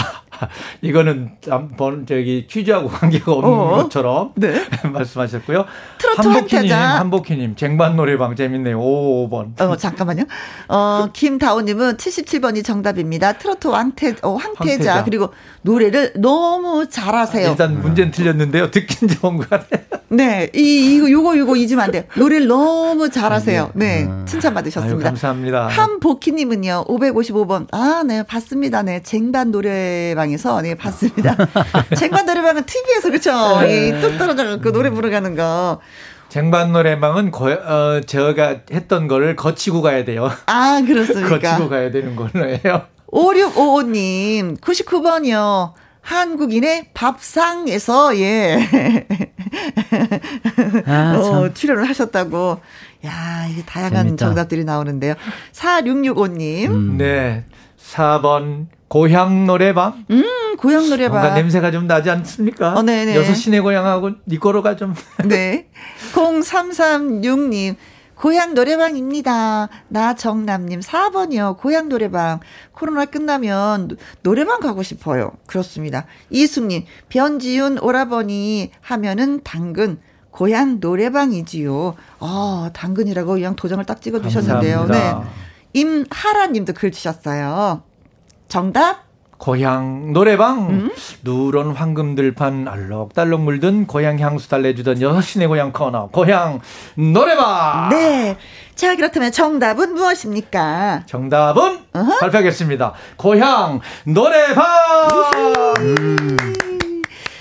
이거는 한번 저기 퀴즈하고 관계가 없는 것처럼 네. 말씀하셨고요. 트로트 한복희님, 한복희님 쟁반 노래방 재밌네요. 5번. 잠깐만요. 김다오님은 77번이 정답입니다. 트로트 황태자 그리고 노래를 너무 잘하세요. 일단 문제는 틀렸는데요. 듣긴 좋은 거 같아요. 네, 이거 잊으면 안 돼요. 노래를 너무 잘하세요. 네, 칭찬받으셨습니다. 아유, 감사합니다. 한복희님은요 555번. 아, 네 봤습니다. 네 쟁반 노래방. 에서 네, 봤습니다. 쟁반 노래방은 TV에서 그렇죠. 네. 뚝 떨어져 그 노래 부르는 거. 쟁반 노래방은 제가 했던 거를 거치고 가야 돼요. 아 그렇습니까? 거치고 가야 되는 거예요. 5655님 99번이요. 한국인의 밥상에서 예 출연을 하셨다고. 야 이게 다양한 재밌다. 정답들이 나오는데요. 4665님. 네 4번. 고향 노래방? 고향 노래방. 뭔가 냄새가 좀 나지 않습니까? 네네. 6시 내 고향하고 니꼬로가 좀. 네. 0336님, 고향 노래방입니다. 나정남님, 4번이요. 고향 노래방. 코로나 끝나면 노래방 가고 싶어요. 그렇습니다. 이숙님, 변지훈 오라버니 하면은 당근. 고향 노래방이지요. 아, 당근이라고 그냥 도장을 딱 찍어 주셨는데요. 네. 임하라님도 글 주셨어요. 정답 고향 노래방. 누런 황금들판 알록달록 물든 고향 향수 달래주던 6시 내 고향 코너 고향 노래방. 네. 자 그렇다면 정답은 무엇입니까? 정답은 발표하겠습니다. 고향 노래방.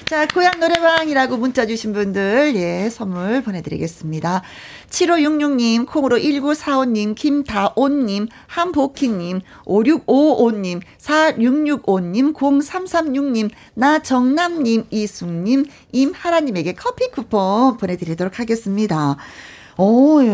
자 고향 노래방이라고 문자 주신 분들 예 선물 보내드리겠습니다. 7566님, 콩으로 1945님, 김다온님, 한복희님, 5655님, 4665님, 0336님, 나정남님, 이숙님, 임하라님에게 커피 쿠폰 보내드리도록 하겠습니다.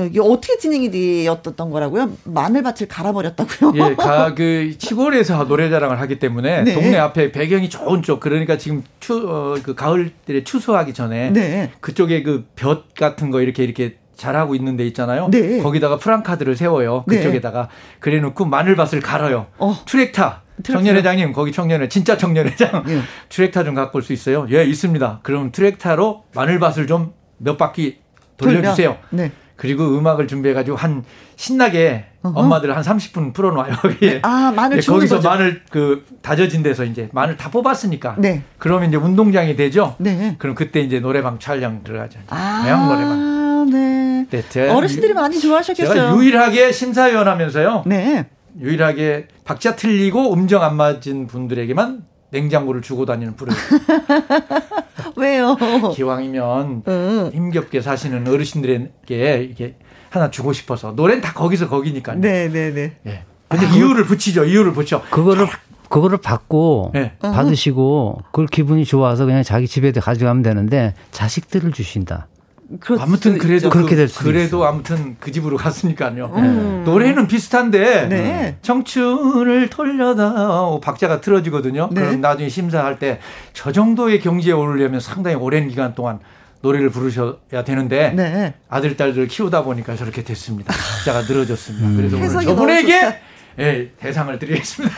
이게 어떻게 진행이 되었던 거라고요? 마늘밭을 갈아버렸다고요? 예, 그 시골에서 노래자랑을 하기 때문에 네. 동네 앞에 배경이 좋은 쪽, 그러니까 지금 그 가을들에 추수하기 전에 네. 그쪽에 그 볕 같은 거 이렇게 잘하고 있는 데 있잖아요. 네. 거기다가 프랑카드를 세워요. 그쪽에다가. 네. 그래놓고 마늘밭을 갈아요. 트랙타. 청년회장님 거기 진짜 청년회장. 네. 트랙타 좀 갖고 올 수 있어요? 예 있습니다. 그럼 트랙타로 마늘밭을 좀 몇 바퀴 돌려주세요. 네. 그리고 음악을 준비해가지고 한 신나게 엄마들 한 30분 풀어놔요. 아, 마늘 네, 거기서 거죠? 마늘 그 다져진 데서 이제 마늘 다 뽑았으니까. 네. 그러면 이제 운동장이 되죠. 네. 그럼 그때 이제 노래방 촬영 들어가죠. 아, 매형 노래방. 네. 네 제가 어르신들이 많이 좋아하셨겠어요. 제가 유일하게 심사위원 하면서요. 네. 유일하게 박자 틀리고 음정 안 맞은 분들에게만 냉장고를 주고 다니는 부르요. 왜요? 기왕이면 힘겹게 사시는 어르신들에게 이렇게 하나 주고 싶어서. 노래는 다 거기서 거기니까요. 네네네. 예. 근데 아, 이유를 붙이죠. 이유를 붙여. 그거를 받고 네. 받으시고 그걸 기분이 좋아서 그냥 자기 집에 가져가면 되는데 자식들을 주신다. 아무튼 그래도 그렇게 될 수 그래도 있어요. 아무튼 그 집으로 갔으니까요. 노래는 비슷한데 네. 청춘을 돌려다 박자가 틀어지거든요. 네. 그럼 나중에 심사할 때 저 정도의 경지에 오르려면 상당히 오랜 기간 동안 노래를 부르셔야 되는데 네. 아들 딸들 키우다 보니까 저렇게 됐습니다. 박자가 늘어졌습니다. 그래서 오늘 저분에게 예, 대상을 드리겠습니다.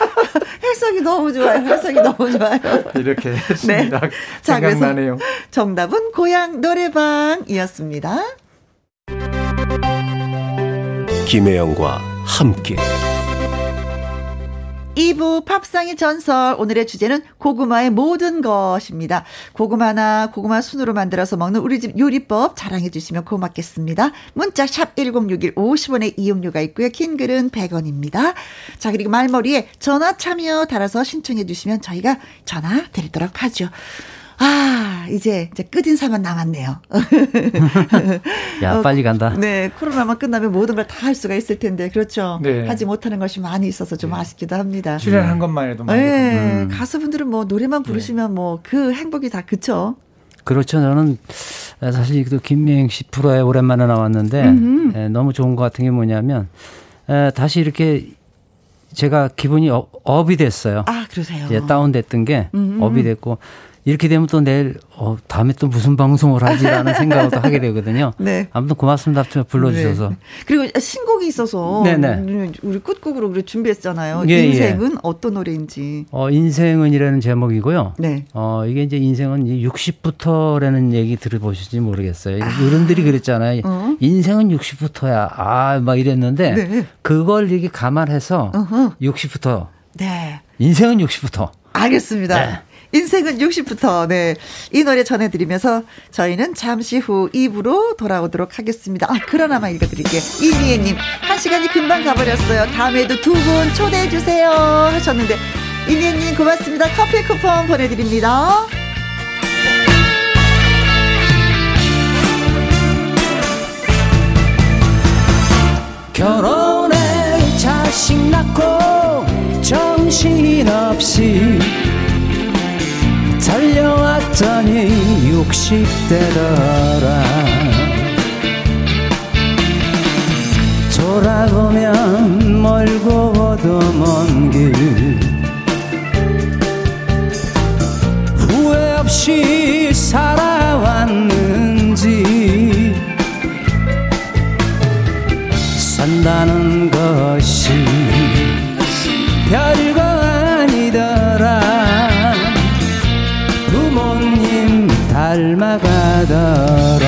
해석이 너무 좋아요. 해석이 너무 좋아요. 이렇게 했습니다. 네. 생각나네요. 정답은 고향 노래방이었습니다. 김혜영과 함께 2부 팝상의 전설, 오늘의 주제는 고구마의 모든 것입니다. 고구마나 고구마 순으로 만들어서 먹는 우리 집 요리법 자랑해 주시면 고맙겠습니다. 문자 샵 1061 50원의 이용료가 있고요. 긴 글은 100원입니다. 자, 그리고 말머리에 전화 참여 달아서 신청해 주시면 저희가 전화 드리도록 하죠. 아, 이제 끝인사만 남았네요. 야, 빨리 간다. 네, 코로나만 끝나면 모든 걸 다 할 수가 있을 텐데, 그렇죠. 네. 하지 못하는 것이 많이 있어서 좀 네. 아쉽기도 합니다. 출연한 것만 해도 많이. 네, 가수분들은 뭐 노래만 부르시면 네. 뭐 그 행복이 다 그쵸. 그렇죠. 저는 사실 김혜영 씨 프로에 오랜만에 나왔는데 너무 좋은 것 같은 게 뭐냐면 다시 이렇게. 제가 기분이 업이 됐어요. 아, 그러세요. 예, 다운됐던 게 업이 됐고 이렇게 되면 또 내일 다음에 또 무슨 방송을 하지라는 생각을 또 하게 되거든요. 네. 아무튼 고맙습니다. 불러주셔서. 네. 그리고 신곡이 있어서 네네. 우리 끝곡으로 우리 준비했잖아요. 예, 인생은 예. 어떤 노래인지. 인생은이라는 제목이고요. 네. 이게 이제 인생은 60부터라는 얘기 들어보실지 모르겠어요. 아. 어른들이 그랬잖아요. 인생은 60부터야. 아, 막 이랬는데 네. 그걸 이게 감안해서 60부터. 네. 인생은 60부터. 알겠습니다. 네. 인생은 60부터 네. 이 노래 전해드리면서 저희는 잠시 후 2부로 돌아오도록 하겠습니다. 아, 그러나만 읽어드릴게요. 이미애님, 한 시간이 금방 가버렸어요. 다음에도 두 분 초대해주세요 하셨는데 이미애님 고맙습니다. 커피 쿠폰 보내드립니다. 결혼해 자식 낳고 정신없이 달려왔더니 60대더라 돌아보면 멀고 오도 먼 길 후회 없이 살아왔는지 산다는 것이 별거 아니더라 부모님 닮아가더라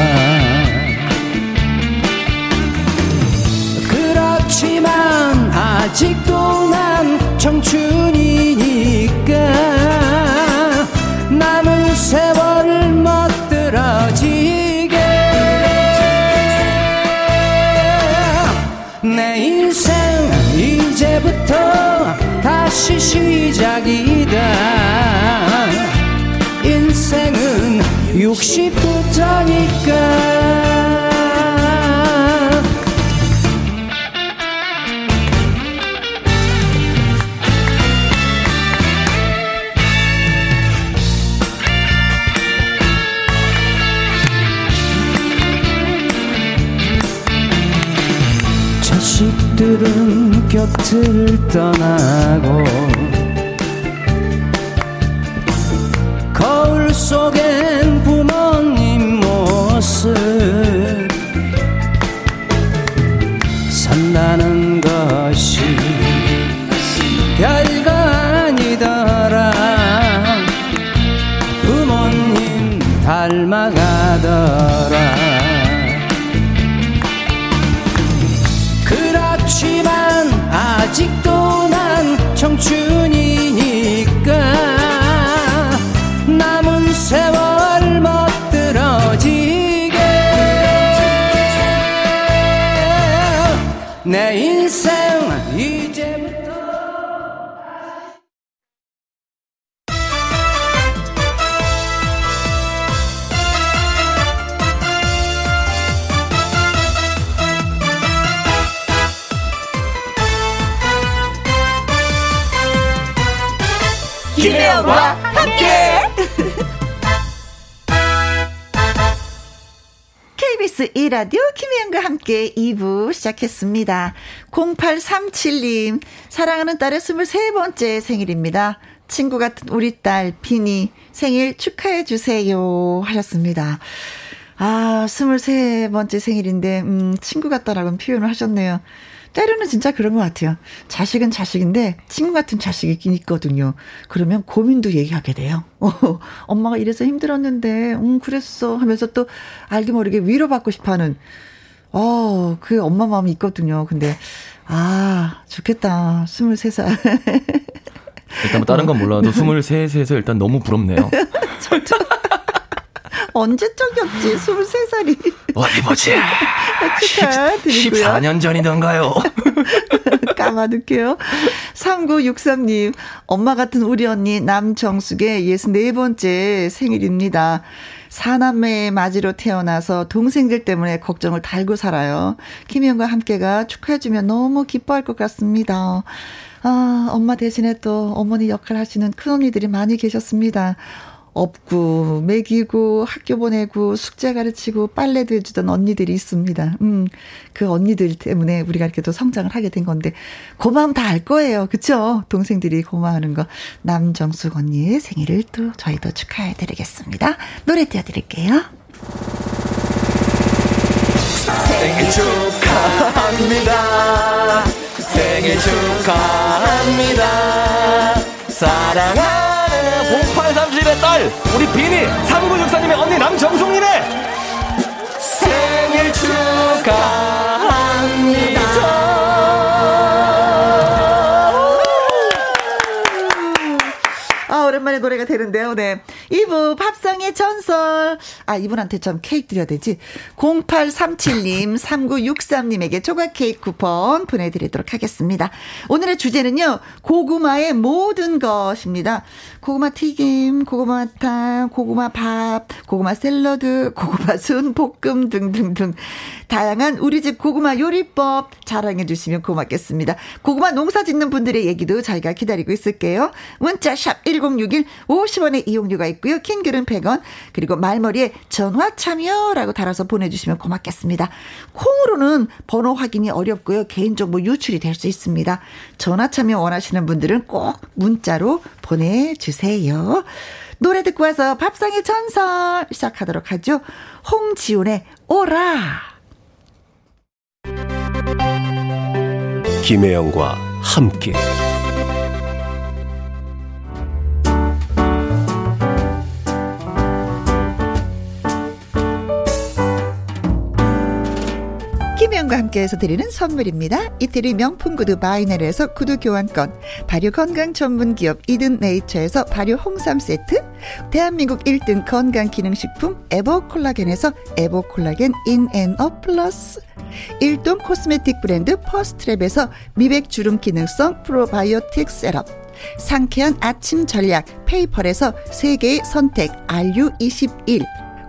그렇지만 아직도 난 청춘이니까 남은 세월을 멋들어지게 내 인생 이제부터 다시 시작이다 인생은 60부터니까 자식들은 곁을 떠나고 거울 속엔 부모님 모습 산다는 것이 별거 아니더라 부모님 닮아가더라 김혜영과 함께 KBS 1라디오 김혜영과 함께 2부 시작했습니다. 0837님 사랑하는 딸의 23번째 생일입니다. 친구 같은 우리 딸 비니 생일 축하해 주세요 하셨습니다. 아 23번째 생일인데 친구 같다라고는 표현을 하셨네요. 때로는 진짜 그런 것 같아요. 자식은 자식인데 친구 같은 자식이 있긴 있거든요. 그러면 고민도 얘기하게 돼요. 엄마가 이래서 힘들었는데 그랬어 하면서 또 알게 모르게 위로받고 싶어하는 그 엄마 마음이 있거든요. 근데 아 좋겠다. 23살 일단 뭐 다른 건 몰라도 23세에서 일단 너무 부럽네요. 언제적이었지? 23살이. 어디 보지? 축하드리고요. 14년 전이던가요? 까마득해요. 3963님, 엄마 같은 우리 언니 남정숙의 64번째 생일입니다. 사남매의 맞이로 태어나서 동생들 때문에 걱정을 달고 살아요. 김희영과 함께가 축하해주면 너무 기뻐할 것 같습니다. 아, 엄마 대신에 또 어머니 역할 하시는 큰언니들이 많이 계셨습니다. 업고 먹이고 학교 보내고 숙제 가르치고 빨래도 해주던 언니들이 있습니다. 그 언니들 때문에 우리가 이렇게 또 성장을 하게 된 건데 고마움 다 알 거예요. 그렇죠? 동생들이 고마워하는 거. 남정숙 언니의 생일을 또 저희도 축하해드리겠습니다. 노래 띄워드릴게요. 생일 축하합니다. 생일 축하합니다. 사랑합니다. 0837의 딸 우리 비니 3964님의 언니 남정송이네 생일 축하합니다. 아 오랜만에 노래가 되는데요. 네. 이분 팝상의 전설 아 이분한테 참 케이크 드려야 되지. 0837님 3963님에게 조각 케이크 쿠폰 보내드리도록 하겠습니다. 오늘의 주제는요 고구마의 모든 것입니다. 고구마 튀김, 고구마탕, 고구마 밥, 고구마 샐러드, 고구마 순 볶음 등등등 다양한 우리 집 고구마 요리법 자랑해 주시면 고맙겠습니다. 고구마 농사 짓는 분들의 얘기도 저희가 기다리고 있을게요. 문자샵 1061 50원의 이용료가 있고 고요. 킹글은 100원 그리고 말머리에 전화 참여라고 달아서 보내주시면 고맙겠습니다. 콩으로는 번호 확인이 어렵고요. 개인정보 유출이 될 수 있습니다. 전화 참여 원하시는 분들은 꼭 문자로 보내주세요. 노래 듣고 와서 밥상의 전설 시작하도록 하죠. 홍지훈의 오라. 김혜영과 함께 과 함께해서 드리는 선물입니다. 이태리 명품 구두 바이네르에서 구두 교환권, 발효 건강 전문 기업 이든 네이처에서 발효 홍삼 세트, 대한민국 1등 건강 기능식품 에버 콜라겐에서 에버 콜라겐 인앤업 플러스, 일동 코스메틱 브랜드 퍼스트랩에서 미백 주름 기능성 프로바이오틱 셋업, 상쾌한 아침 전략 페이펄에서 세계의 선택 RU21,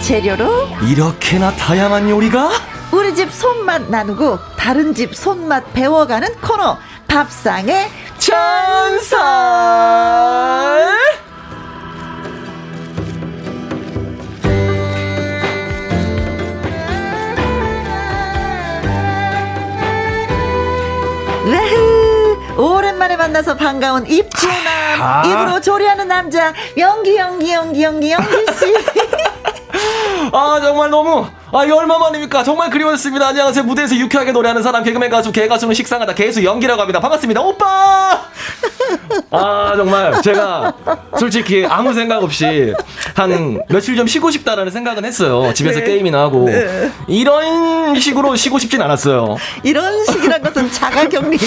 다양한 재료로 이렇게나 다양한 요리가? 우리 집 손맛 나누고 다른 집 손맛 배워가는 코너 밥상의 전설. 오랜만에 만나서 반가운 입조남, 입으로 조리하는 남자 영기 씨. 아 정말 너무, 아 이거 얼마만입니까? 정말 그리웠습니다. 안녕하세요. 무대에서 유쾌하게 노래하는 사람, 개그맨 가수, 개가수는 식상하다 개수 영기라고 합니다. 반갑습니다. 오빠. 아 정말 제가 솔직히 아무 생각 없이 한 며칠 좀 쉬고 싶다라는 생각은 했어요. 집에서 네. 게임이나 하고 네. 이런 식으로 쉬고 싶진 않았어요. 이런 식이란 것은 자가격리.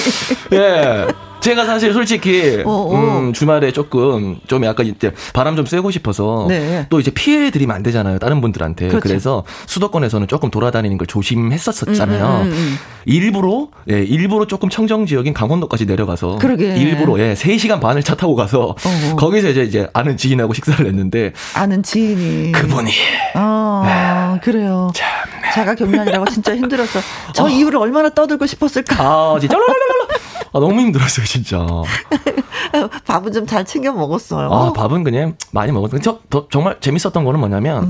예. 제가 사실 솔직히 주말에 좀 약간 이제 바람 좀 쐬고 싶어서 네. 또 이제 피해 드리면 안 되잖아요, 다른 분들한테. 그렇죠. 그래서 수도권에서는 조금 돌아다니는 걸 조심했었잖아요. 일부러 조금 청정 지역인 강원도까지 내려가서 그러게. 일부러 3시간 반을 차 타고 가서 거기서 이제 아는 지인하고 식사를 했는데 아는 지인이 그분이 그래요. 참. 자가격리라고 진짜 힘들었어. 저 이유를 얼마나 떠들고 싶었을까. 아 진짜. 아, 너무 힘들었어요, 진짜. 밥은 좀 잘 챙겨 먹었어요. 아, 밥은 그냥 많이 먹었어요. 정말 재밌었던 거는 뭐냐면,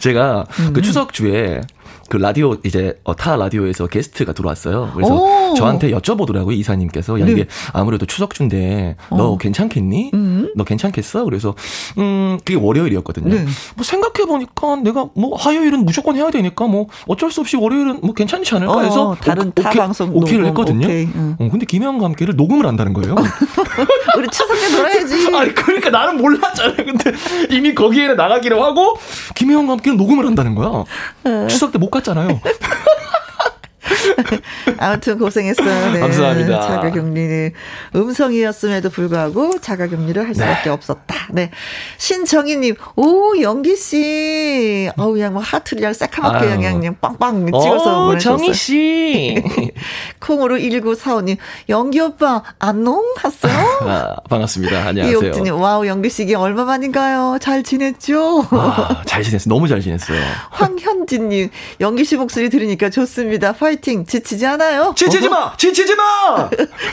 제가 그 추석 주에 그 라디오, 타 라디오에서 게스트가 들어왔어요. 그래서 저한테 여쭤보더라고요, 이사님께서. 야, 네. 이게 아무래도 추석 주인데, 너 괜찮겠니? 너 괜찮겠어? 그래서, 그게 월요일이었거든요. 네. 뭐 생각해보니까 내가 뭐 화요일은 무조건 해야 되니까 뭐 어쩔 수 없이 월요일은 뭐 괜찮지 않을까 해서. 다른 타 방송 오케이를 했거든요. 오케이. 근데 김혜영과 함께를 녹음을 한다는 거예요. 우리 추석에 놀아야지. 아니, 그러니까 나는 몰랐잖아요. 근데 이미 거기에 나가기로 하고, 김혜영과 함께를 녹음을 한다는 거야. 추석 때 못 같잖아요. 아무튼 고생했어요. 네. 감사합니다. 자가격리는 음성이었음에도 불구하고 자가격리를 할 수밖에 없었다. 네, 신정희님, 오 영기 씨, 어우 양뭐 하트를 그냥 새카맣게 양양 빵빵 찍어서 보내셨어요. 정희 씨. 콩으로 1945님, 영기 오빠 안녕 하세요. 아, 반갑습니다. 안녕하세요. 이옥진님, 와우 영기 씨 이게 얼마만인가요? 잘 지냈죠? 아, 잘 지냈어요. 너무 잘 지냈어요. 황현진님, 영기 씨 목소리 들으니까 좋습니다. 파이팅. 지치지 않아요? 지치지 마!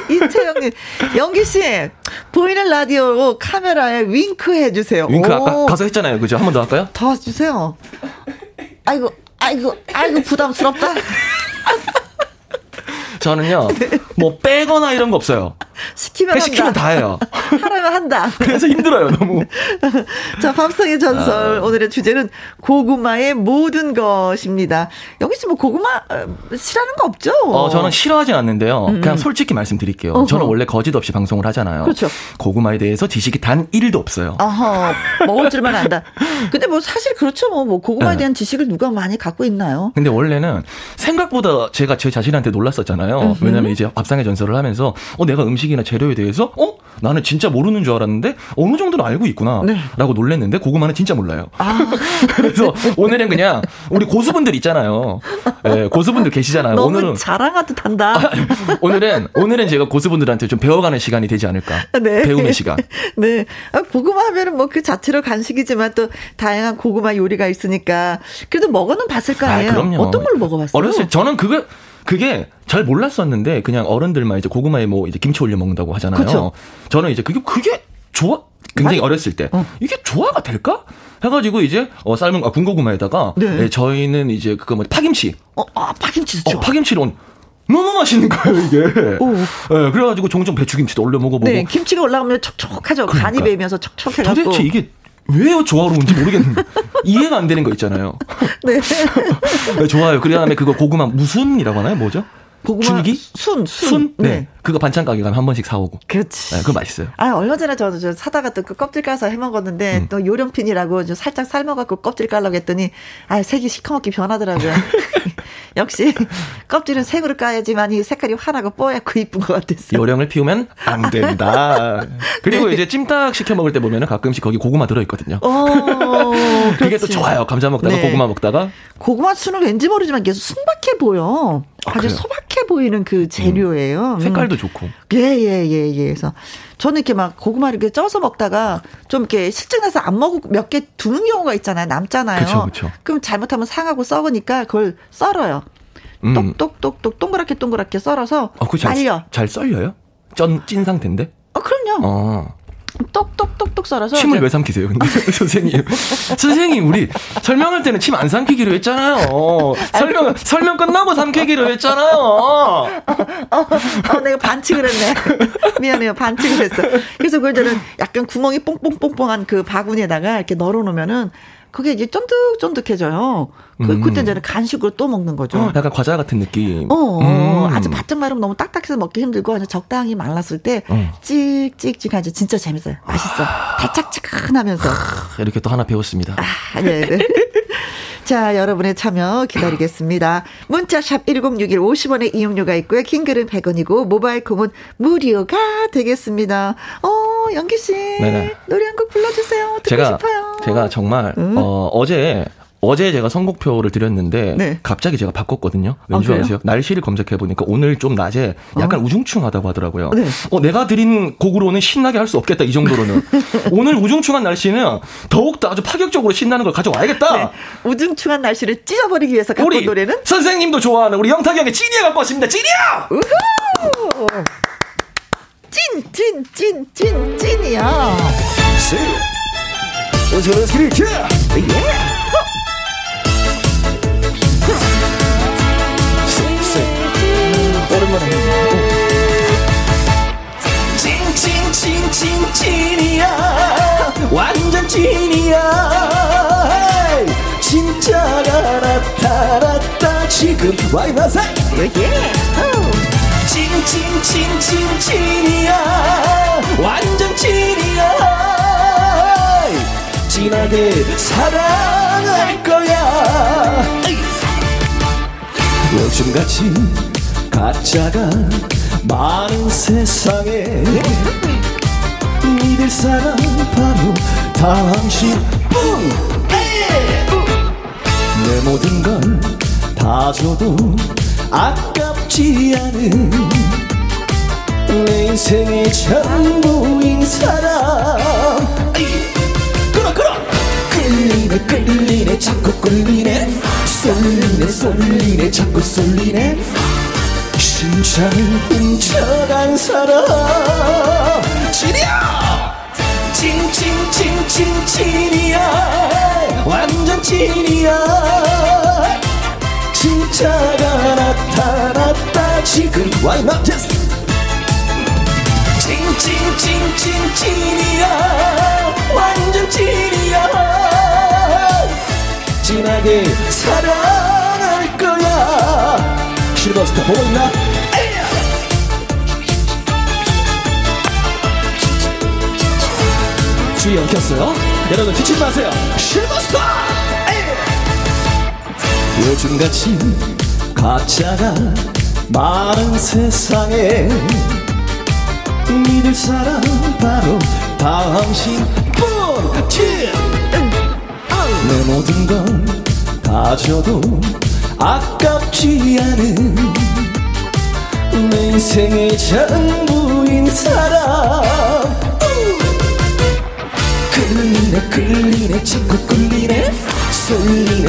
이채영님, 영기씨, 보이는 라디오로 카메라에 윙크해주세요. 윙크 아까 가서 했잖아요. 그죠? 한 번 더 할까요? 더 해주세요. 아이고, 부담스럽다. 저는요, 뭐 빼거나 이런 거 없어요. 시키면 다 해요. 하라면 한다. 그래서 힘들어요, 너무. 자, 밥상의 전설. 오늘의 주제는 고구마의 모든 것입니다. 여기 지금 뭐 고구마 싫어하는 거 없죠? 저는 싫어하진 않는데요. 그냥 솔직히 말씀드릴게요. 저는 원래 거짓 없이 방송을 하잖아요. 그렇죠. 고구마에 대해서 지식이 단 1도 없어요. 먹을 줄만 안다. 근데 뭐 사실 그렇죠. 뭐 고구마에 대한 지식을 누가 많이 갖고 있나요? 근데 원래는 생각보다 제가 제 자신한테 놀랐었잖아요. 왜냐면 이제 밥상의 전설을 하면서 내가 음식이나 재료에 대해서 나는 진짜 모르는 줄 알았는데 어느 정도는 알고 있구나 라고 놀랬는데 고구마는 진짜 몰라요. 그래서 오늘은 그냥 우리 고수분들 있잖아요. 네, 고수분들 계시잖아요. 너무 오늘은 자랑하듯 한다. 오늘은 제가 고수분들한테 좀 배워가는 시간이 되지 않을까. 네. 배움의 시간. 네. 고구마 하면은 뭐 그 자체로 간식이지만 또 다양한 고구마 요리가 있으니까 그래도 먹어는 봤을 거 아니에요. 그럼요. 어떤 걸 먹어봤어요? 어렸을 때 저는 그게 잘 몰랐었는데 그냥 어른들만 이제 고구마에 뭐 이제 김치 올려 먹는다고 하잖아요. 그쵸? 저는 이제 그게 좋아. 굉장히 어렸을 때 이게 조화가 될까 해가지고 이제 삶은 군고구마에다가 네. 저희는 이제 그거 뭐 파김치. 파김치도 좋아. 파김치론. 너무 맛있는 거예요, 이게. 네, 그래가지고 종종 배추김치도 올려 먹어보고. 네, 김치가 올라가면 촉촉하죠. 그러니까. 간이 배면서 촉촉해가지고. 도대체 이게 왜 조화로운지 모르겠는 이해가 안 되는 거 있잖아요. 네. 네 좋아요. 그 다음에 그거 고구마 무순이라고 하나요? 뭐죠? 고구마 줄기? 순? 네. 그거 반찬 가게 가면 한 번씩 사오고. 그렇지. 네, 그거 맛있어요. 아, 얼마 전에 저도 사다가 또 그 껍질 까서 해 먹었는데 또 요령핀이라고 좀 살짝 삶아갖고 껍질 깔라고 했더니 색이 시커멓게 변하더라고요. 역시 껍질은 색으로 까야지만 이 색깔이 환하고 뽀얗고 이쁜 것 같았어요. 요령을 피우면 안 된다. 그리고 이제 찜닭 시켜 먹을 때 보면은 가끔씩 거기 고구마 들어있거든요. 그게 또 좋아요. 감자 먹다가 고구마 먹다가. 고구마 순은 왠지 모르지만 계속 순박해 보여. 아주 소박해 보이는 그 재료예요. 색깔도 좋고. 예. 그래서 저는 이렇게 막 고구마를 이렇게 쪄서 먹다가 좀 이렇게 실증나서 안 먹고 몇 개 두는 경우가 있잖아요. 남잖아요. 그쵸. 그럼 잘못하면 상하고 썩으니까 그걸 썰어요. 똑똑똑똑 동그랗게 썰어서 말려. 잘 썰려요? 찐 상태인데? 그럼요. 똑똑똑똑 썰어서. 침을 왜 삼키세요, 근데? 선생님. 선생님, 우리 설명할 때는 침 안 삼키기로 했잖아요. 설명 끝나고 삼키기로 했잖아요. 내가 반칙을 했네. 미안해요, 반칙을 했어. 그래서 그걸 저는 약간 구멍이 뽕뽕뽕뽕한 그 바구니에다가 이렇게 널어놓으면은 그게 이제 쫀득쫀득해져요. 그때 저는 간식으로 또 먹는 거죠. 약간 과자 같은 느낌. 아주 바짝 마르면 너무 딱딱해서 먹기 힘들고 아주 적당히 말랐을 때 찍찍찍 아주 진짜 재밌어요. 맛있어. 달짝지근하면서. 이렇게 또 하나 배웠습니다. 네. 자, 여러분의 참여 기다리겠습니다. 문자샵 1061 50원의 이용료가 있고요. 킹글은 100원이고 모바일 콤은 무료가 되겠습니다. 영기 씨 네네. 노래 한 곡 불러주세요. 듣고 싶어요. 제가 정말 어제 제가 선곡표를 드렸는데 네. 갑자기 제가 바꿨거든요. 왠지 아세요? 날씨를 검색해보니까 오늘 좀 낮에 약간 우중충하다고 하더라고요. 네. 내가 드린 곡으로는 신나게 할 수 없겠다. 이 정도로는. 오늘 우중충한 날씨는 더욱더 아주 파격적으로 신나는 걸 가져와야겠다. 네. 우중충한 날씨를 찢어버리기 위해서 갖고 온 노래는? 선생님도 좋아하는 우리 영탁이 형의 찐이야 갖고 왔습니다. 찐이야! 우후! 찐이야. 오랜만에 찐이야. 완전 찐이야. 진짜가 나타났다. 지금 와이마사. 찐이야. 완전 찐이야. 진하게 사랑할 거야. 요즘같이 가짜가 많은 세상에 믿을 사람 바로 당신 내 모든 걸 다 줘도 아깝지 않은 내 인생의 전부인 사람 끌리네 자꾸 끌리네 쏠리네 자꾸 쏠리네 심장을 훔쳐간 사람 찐이야 찐이야 완전 찐이야 진짜가 나타났다 지금 Why not just 찐이야 완전 찐이야 진하게 사랑할 거야 실버스타 보고 있나? 주의원 켰어요? 여러분 지치지 마세요 실버스타! 요즘같이 가짜가 많은 세상에 믿을 사람 바로 당신뿐 내 모든 걸 다 줘도 아깝지 않은 내 인생의 전부인 사람 끌리네 자꾸 끌리네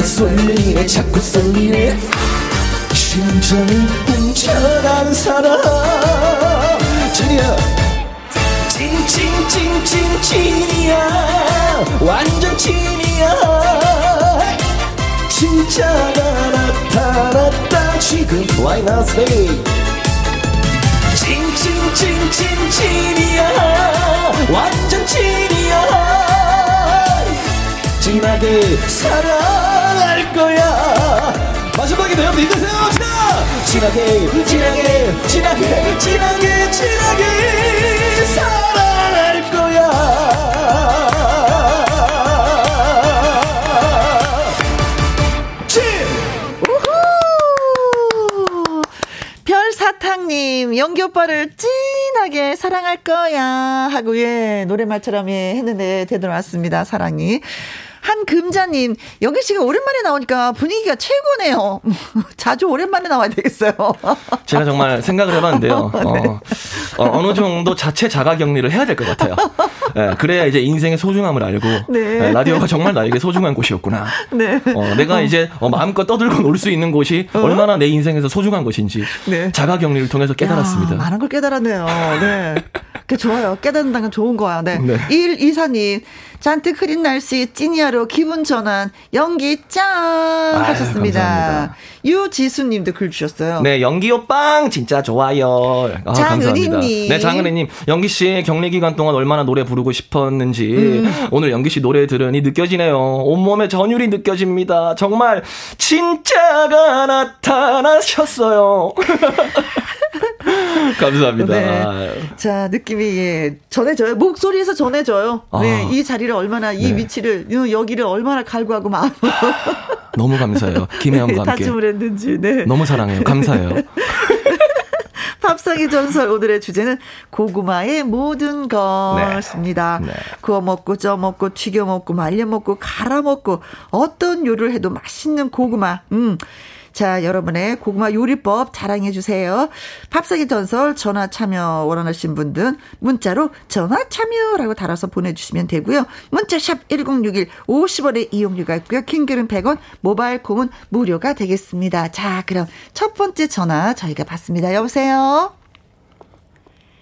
쏠리네 자꾸 쏠리네 심장을 훔쳐간 사람 찐이야 완전 찐이야 진짜가 나타났다 지금 Why not say 찐이야 완전 찐이야 진하게 사랑할 거야 마지막에도 여러분 힘내세요 진하게 사랑할 거야 진 우후 별사탕님 영기오빠를 진하게 사랑할 거야 하고 예 노래말처럼 예 했는데 되돌아왔습니다 사랑이 한금자님, 영애 씨가 오랜만에 나오니까 분위기가 최고네요. 자주 오랜만에 나와야 되겠어요. 제가 정말 생각을 해봤는데요. 어느 정도 자체 자가 격리를 해야 될 것 같아요. 네, 그래야 이제 인생의 소중함을 알고 네. 네, 라디오가 정말 나에게 소중한 곳이었구나. 네. 내가 이제 마음껏 떠들고 놀 수 있는 곳이 얼마나 내 인생에서 소중한 것인지 네. 자가 격리를 통해서 깨달았습니다. 야, 많은 걸 깨달았네요. 네. 그 좋아요. 깨닫는다는 건 좋은 거야. 네. 네. 124님. 잔뜩 흐린 날씨 찐이야로 기분 전환 연기 짱 하셨습니다. 감사합니다. 유지수님도 글 주셨어요. 네, 연기요 빵 진짜 좋아요. 아, 장은희님. 네, 장은희님 연기 씨 격리 기간 동안 얼마나 노래 부르고 싶었는지 오늘 연기 씨 노래 들으니 느껴지네요. 온몸에 전율이 느껴집니다. 정말 진짜가 나타나셨어요. 감사합니다. 네. 자, 느낌이 예. 전해져요. 목소리에서 전해져요. 아. 네, 이 자리를 얼마나 이 네. 위치를 여기를 얼마나 갈구하고 마음. 너무 감사해요. 김혜영과 함께 다짐을 했는지. 네. 너무 사랑해요. 감사해요. 밥상의 전설 오늘의 주제는 고구마의 모든 것입니다. 네. 네. 구워 먹고 쪄 먹고 튀겨 먹고 말려 먹고 갈아 먹고 어떤 요리를 해도 맛있는 고구마. 자, 여러분의 고구마 요리법 자랑해 주세요. 밥상의 전설 전화 참여 원하신 분들은 문자로 전화 참여라고 달아서 보내주시면 되고요. 문자샵 1061 50원의 이용료가 있고요. 킹글은 100원, 모바일 콩은 무료가 되겠습니다. 자, 그럼 첫 번째 전화 저희가 받습니다. 여보세요?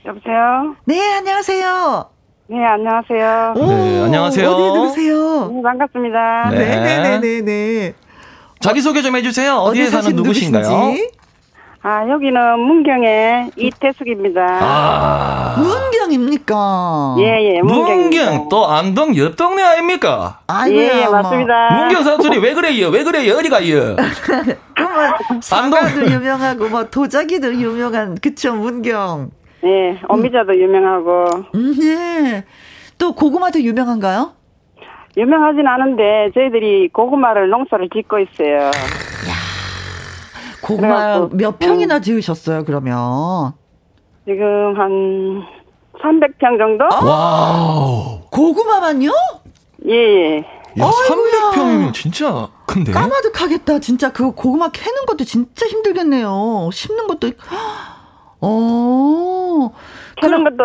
여보세요? 네, 안녕하세요. 네, 안녕하세요. 오, 네, 안녕하세요. 어디 들으세요? 네, 반갑습니다. 네네네네. 네, 네, 네. 자기소개 좀 해주세요. 어디에 사는 누구신가요? 아, 여기는 문경의 이태숙입니다. 아. 문경입니까? 예, 예, 문경입니다. 문경, 또 안동 옆 동네 아닙니까? 아, 예, 맞습니다. 문경 사투리 왜 그래요? 왜 그래요? 어디가요? 사과도 유명하고, 뭐, 도자기도 유명한, 그쵸, 문경. 예, 오미자도 유명하고. 예. 또 고구마도 유명한가요? 유명하진 않은데 저희들이 고구마를 농사를 짓고 있어요. 이야, 고구마 몇 평이나 지으셨어요 그러면? 지금 한 300평 정도? 와우. 고구마만요? 예예. 야, 300평이면 진짜 큰데? 까마득하겠다 진짜. 그 고구마 캐는 것도 진짜 힘들겠네요. 심는 것도. 어. 캐는 것도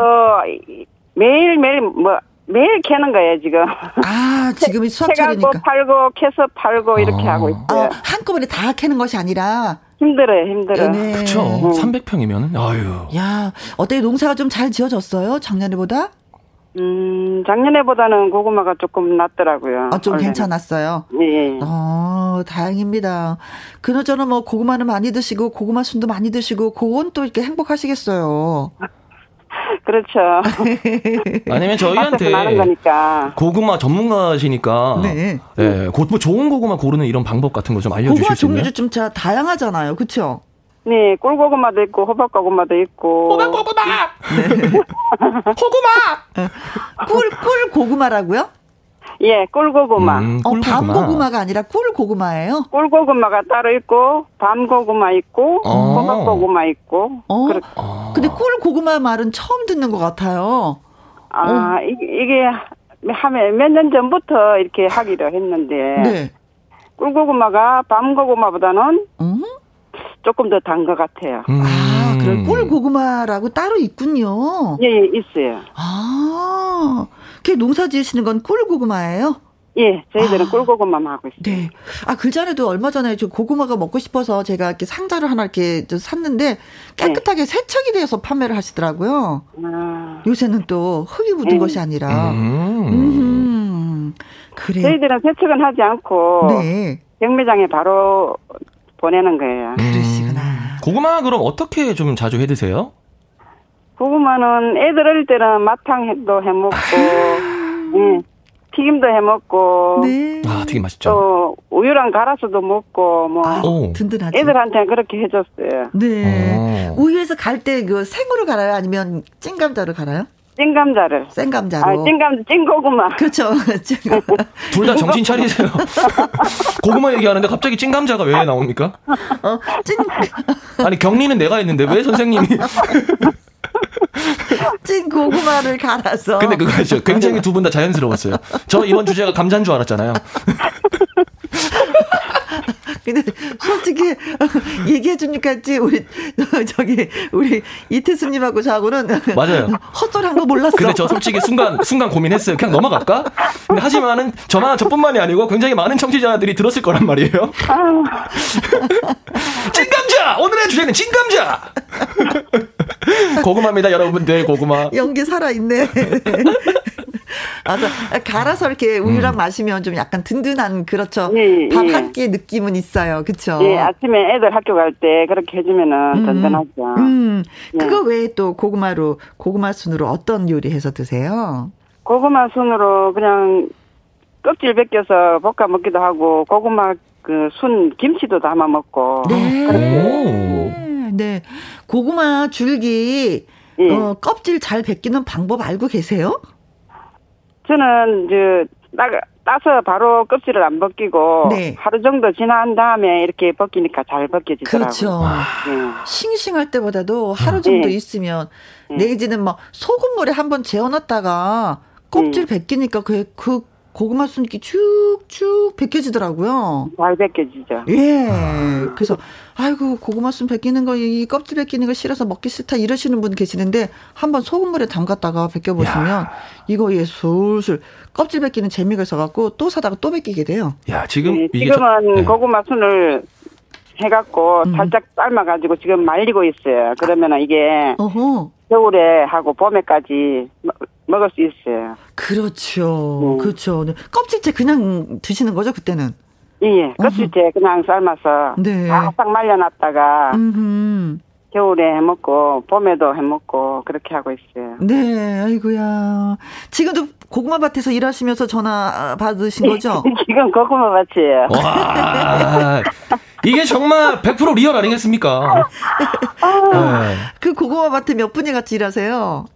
매일매일 뭐. 매일 캐는 거예요 지금. 아, 지금이 수확철이니까. 캐고 팔고 캐서 팔고 이렇게 하고 있어요. 아, 한꺼번에 다 캐는 것이 아니라. 힘들어요. 네. 그렇죠. 300평이면은 아유. 야, 어때 농사가 좀 잘 지어졌어요 작년에보다? 작년에보다는 고구마가 조금 낫더라고요. 아, 좀 원래는. 괜찮았어요. 네. 어, 다행입니다. 그나저나 뭐 고구마는 많이 드시고 고구마 순도 많이 드시고 그건 또 이렇게 행복하시겠어요. 그렇죠. 아니면 저희한테 고구마 전문가시니까 네. 네, 좋은 고구마 고르는 이런 방법 같은 거 좀 알려주실 수 있나요? 고구마 종류도 좀 다양하잖아요. 그렇죠? 네. 꿀고구마도 있고 호박고구마도 있고. 호박고구마! 네. 호구마! 꿀고구마라고요? 예, 꿀고구마. 밤고구마가 아니라 꿀고구마예요? 꿀고구마가 따로 있고 밤고구마 있고 호박고구마 있고. 근데 꿀고구마 말은 처음 듣는 것 같아요. 아, 이게 몇 년 전부터 이렇게 하기로 했는데 네. 꿀고구마가 밤고구마보다는 조금 더 단 것 같아요. 아, 그럼 꿀고구마라고 따로 있군요. 예, 예, 있어요. 아, 그게 농사 지으시는 건 꿀고구마예요? 예, 저희들은 꿀고구마만 하고 있어요. 네. 아, 그 전에도 얼마 전에 저 고구마가 먹고 싶어서 제가 이렇게 상자를 하나 이렇게 샀는데 깨끗하게 네. 세척이 되어서 판매를 하시더라고요. 아. 요새는 또 흙이 묻은 것이 아니라. 그래. 저희들은 세척은 하지 않고 네. 경매장에 바로 보내는 거예요. 그러시구나. 고구마 그럼 어떻게 좀 자주 해 드세요? 고구마는 애들 어릴 때는 마탕도 해 먹고, 네, 튀김도 해 먹고, 네. 아, 튀김 맛있죠. 또 우유랑 갈아서도 먹고, 뭐 아, 든든하죠. 애들한테 그렇게 해줬어요. 네. 오. 우유에서 갈 때 그 생으로 갈아요, 아니면 찐감자로 갈아요? 찐감자를. 생감자로. 아, 찐고구마. 그렇죠. 둘 다 정신 차리세요. 고구마 얘기하는데 갑자기 찐감자가 왜 나옵니까? 아니, 격리는 내가 했는데 왜 선생님이. 찐 고구마를 갈아서. 근데 그거 아시죠? 굉장히 두 분 다 자연스러웠어요. 저 이번 주제가 감자인 줄 알았잖아요. 근데 솔직히 얘기해 주니까지 우리 저기 우리 이태수님하고 저하고는 맞아요. 헛소리한 거 몰랐어. 근데 저 솔직히 순간 고민했어요. 그냥 넘어갈까? 근데 하지만은 저뿐만이 아니고 굉장히 많은 청취자들이 들었을 거란 말이에요. 찐감자 오늘의 주제는 찐감자. 고구마입니다, 여러분들. 고구마. 연기 살아 있네. 아, 갈아서 이렇게 우유랑 마시면 좀 약간 든든한, 그렇죠. 예, 밥 한 끼의 느낌은 있어요. 그렇죠. 예, 아침에 애들 학교 갈 때 그렇게 해주면은 든든하죠. 예. 그거 외에 또 고구마 순으로 어떤 요리 해서 드세요? 고구마 순으로 그냥 껍질 벗겨서 볶아 먹기도 하고, 고구마 그 순 김치도 담아 먹고. 네. 네. 고구마 줄기, 예. 껍질 잘 벗기는 방법 알고 계세요? 저는 이제 따서 바로 껍질을 안 벗기고, 네. 하루 정도 지난 다음에 이렇게 벗기니까 잘 벗겨지더라고요. 그렇죠. 네. 싱싱할 때보다도 하루 정도, 네. 있으면, 네. 내지는 막 소금물에 한번 재워놨다가 껍질, 네. 벗기니까 그 고구마 순기 쭉쭉 벗겨지더라고요. 잘 벗겨지죠. 예. 그래서 아이고 고구마 순 벗기는 거, 이 껍질 벗기는 거 싫어서 먹기 싫다 이러시는 분 계시는데, 한번 소금물에 담갔다가 벗겨보시면 이거 예 술술 껍질 벗기는 재미가 있어갖고 또 사다가 또 벗기게 돼요. 야 지금 네, 지금은 네. 고구마 순을 해갖고 살짝 삶아가지고 지금 말리고 있어요. 그러면은 이게 어허. 겨울에 하고 봄에까지 먹을 수 있어요. 그렇죠. 그렇죠. 껍질째 그냥 드시는 거죠, 그때는? 예, 껍질째 그냥 삶아서 네. 싹 말려놨다가 겨울에 해먹고 봄에도 해먹고 그렇게 하고 있어요. 네, 아이고야. 지금도 고구마 밭에서 일하시면서 전화 받으신 거죠? 지금 고구마 밭이에요. 와. 이게 정말 100% 리얼 아니겠습니까? 네. 그 고구마 밭에 몇 분이 같이 일하세요?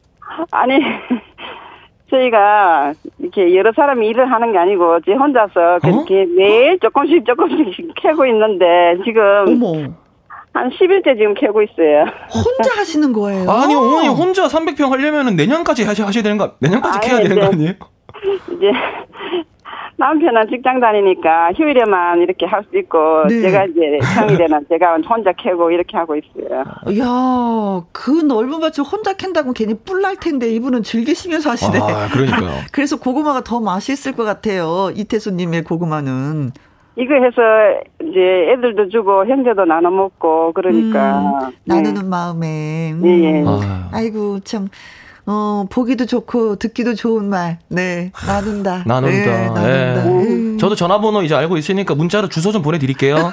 아니, 저희가 이렇게 여러 사람이 일을 하는 게 아니고, 제 혼자서 그렇게 매일 조금씩 캐고 있는데, 지금. 어머. 한 10일째 지금 캐고 있어요. 혼자 하시는 거예요? 아니, 어머니 혼자 300평 하려면 내년까지 하셔야 되는 거, 내년까지 캐야 되는 거 아니에요? 이제. 남편은 직장 다니니까 휴일에만 이렇게 할 수 있고, 네. 제가 이제 평일에는 제가 혼자 캐고 이렇게 하고 있어요. 이야, 그 넓은 밭을 혼자 캔다고 괜히 뿔날 텐데 이분은 즐기시면서 하시네. 아, 그러니까요. 그래서 고구마가 더 맛있을 것 같아요. 이태수님의 고구마는. 이거 해서 이제 애들도 주고 형제도 나눠 먹고 그러니까. 나누는 네. 마음에. 네. 아이고 참. 보기도 좋고 듣기도 좋은 말. 네, 나눈다. 나눈다. 네, 나눈다. 네. 저도 전화번호 이제 알고 있으니까 문자로 주소 좀 보내드릴게요.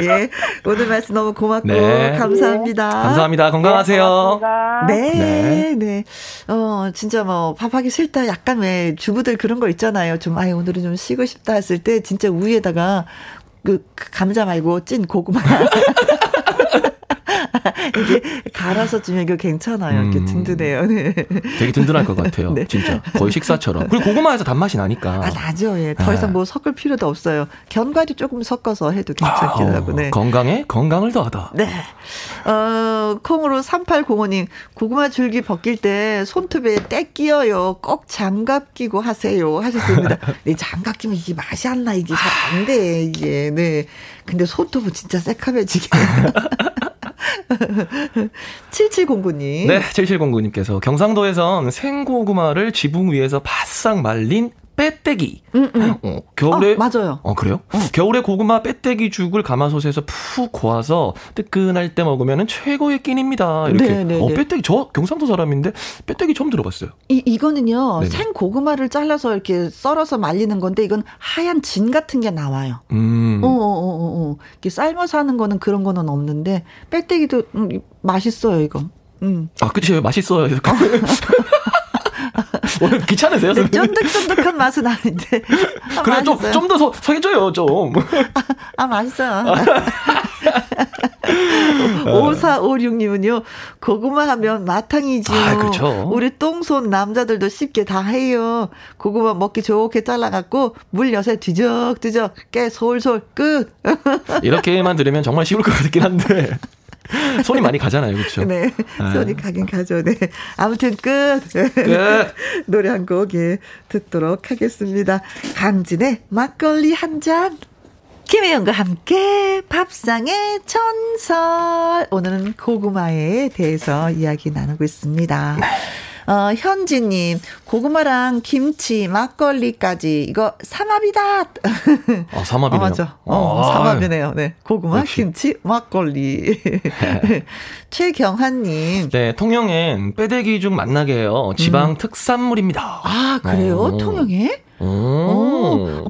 예, 오늘 말씀 너무 고맙고 네. 감사합니다. 네. 감사합니다. 건강하세요. 네, 네, 네. 진짜 뭐 밥하기 싫다. 약간 왜 주부들 그런 거 있잖아요. 좀 아예 오늘은 좀 쉬고 싶다 했을 때 진짜 우유에다가 그 감자 말고 찐 고구마. 이게 갈아서 주면 이거 괜찮아요. 이렇게 든든해요. 네. 되게 든든할 것 같아요. 네. 진짜 거의 식사처럼. 그리고 고구마에서 단맛이 나니까. 아, 나죠. 예. 더 이상 뭐 섞을 필요도 없어요. 견과류 조금 섞어서 해도 괜찮기도 하고. 네. 건강에 건강을 더하다. 네. 콩으로 3805님. 고구마 줄기 벗길 때 손톱에 때 끼어요. 꼭 장갑 끼고 하세요. 하셨습니다. 네, 장갑 끼면 이게 맛이 안 나. 이게 잘 안 돼. 이게. 네. 근데 손톱은 진짜 새카매지게. 7709님. 네, 7709님께서 경상도에선 생고구마를 지붕 위에서 바싹 말린 빼떼기. 겨울에. 맞아요. 그래요? 겨울에 고구마 빼떼기 죽을 가마솥에서 푹 고아서 뜨끈할 때 먹으면 최고의 낀입니다. 이렇게. 네네네. 빼떼기. 저 경상도 사람인데 빼떼기 처음 들어봤어요. 이거는요, 네네. 생고구마를 잘라서 이렇게 썰어서 말리는 건데, 이건 하얀 진 같은 게 나와요. 이렇게 삶아서 하는 거는 그런 거는 없는데, 빼떼기도 맛있어요, 이거. 아, 그치. 맛있어요. 오늘 귀찮으세요? 네, 쫀득쫀득한 맛은 아닌데. 아, 그래, 좀 더 사귀어줘요, 좀. 아, 맛있어요. 5456님은요, 고구마 하면 마탕이지요. 아, 그렇죠. 우리 똥손 남자들도 쉽게 다 해요. 고구마 먹기 좋게 잘라갖고, 물 엿에 뒤적뒤적, 깨 솔솔, 끝. 이렇게만 들으면 정말 쉬울 것 같긴 한데. 손이 많이 가잖아요. 그렇죠? 네. 아. 손이 가긴 가죠. 네. 아무튼 끝. 노래 한 곡 예, 듣도록 하겠습니다. 강진의 막걸리 한 잔. 김혜영과 함께 밥상의 전설. 오늘은 고구마에 대해서 이야기 나누고 있습니다. 현지님, 고구마랑 김치, 막걸리까지, 이거 삼합이다! 아, 삼합이네요. 맞죠. 삼합이네요. 네. 고구마, 역시. 김치, 막걸리. 네. 최경환님. 네, 통영엔 뼈대기 중 만나게요. 지방 특산물입니다. 아, 그래요? 통영에?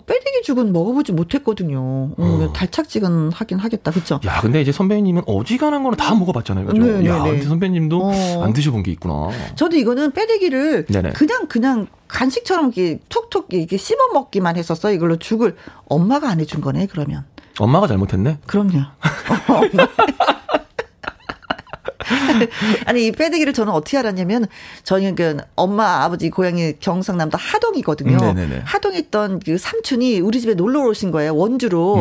빼대기 죽은 먹어보지 못했거든요. 달착지근 하긴 하겠다, 그쵸? 야, 근데 이제 선배님은 어지간한 거는 다 먹어봤잖아요, 그죠? 네네네. 야, 근데 선배님도 안 드셔본 게 있구나. 저도 이거는 빼대기를 그냥 간식처럼 이렇게 툭툭 이렇게 씹어 먹기만 했었어. 이걸로 죽을 엄마가 안 해준 거네, 그러면. 엄마가 잘못했네? 그럼요. 아니, 이 빼대기를 저는 어떻게 알았냐면, 저는 그 엄마, 아버지, 고향이 경상남도 하동이거든요. 네네네. 하동에 있던 그 삼촌이 우리 집에 놀러 오신 거예요, 원주로.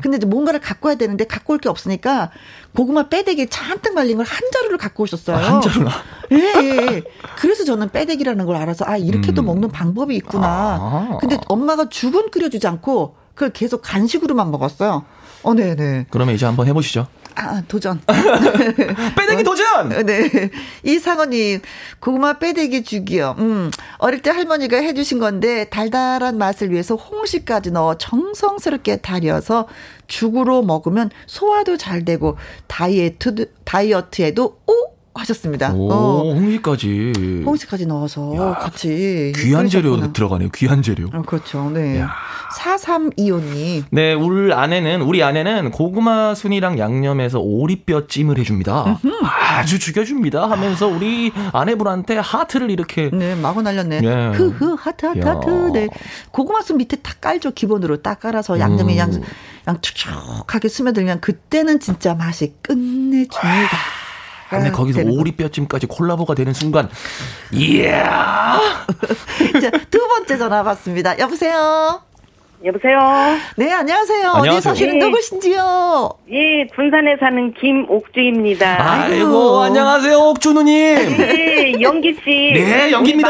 근데 이제 뭔가를 갖고 와야 되는데, 갖고 올 게 없으니까, 고구마 빼대기 잔뜩 말린 걸 한 자루를 갖고 오셨어요. 아, 한 자루나? 예. 그래서 저는 빼대기라는 걸 알아서, 아, 이렇게도 먹는 방법이 있구나. 아. 근데 엄마가 죽은 끓여주지 않고, 그걸 계속 간식으로만 먹었어요. 네네. 그러면 이제 한번 해보시죠. 아, 도전. 빼대기 도전! 네. 이상원님, 고구마 빼대기 죽이요. 어릴 때 할머니가 해주신 건데, 달달한 맛을 위해서 홍시까지 넣어 정성스럽게 달여서 죽으로 먹으면 소화도 잘 되고, 다이어트에도 오! 하셨습니다. 오, 홍시까지. 홍시까지 넣어서 야, 같이. 귀한 재료 들어가네요. 귀한 재료. 그렇죠. 네. 4325님. 네, 우리 아내는 고구마 순이랑 양념해서 오리뼈 찜을 해줍니다. 아주 죽여줍니다. 하면서 우리 아내분한테 하트를 이렇게. 네, 마구 날렸네. 네. 흐흐, 하트. 네. 고구마 순 밑에 딱 깔죠. 기본으로 딱 깔아서 양념이 양 촉촉하게 스며들면 그때는 진짜 맛이 끝내줍니다. 근데 거기서 오리뼈찜까지 콜라보가 되는 순간, 이야! 자, 두 번째 전화 받습니다. 여보세요? 네, 안녕하세요. 어디 사시는 누구신지요? 예, 군산에 사는 김옥주입니다. 아이고, 안녕하세요, 옥주 누님. 예, 영기씨. 네, 영기입니다.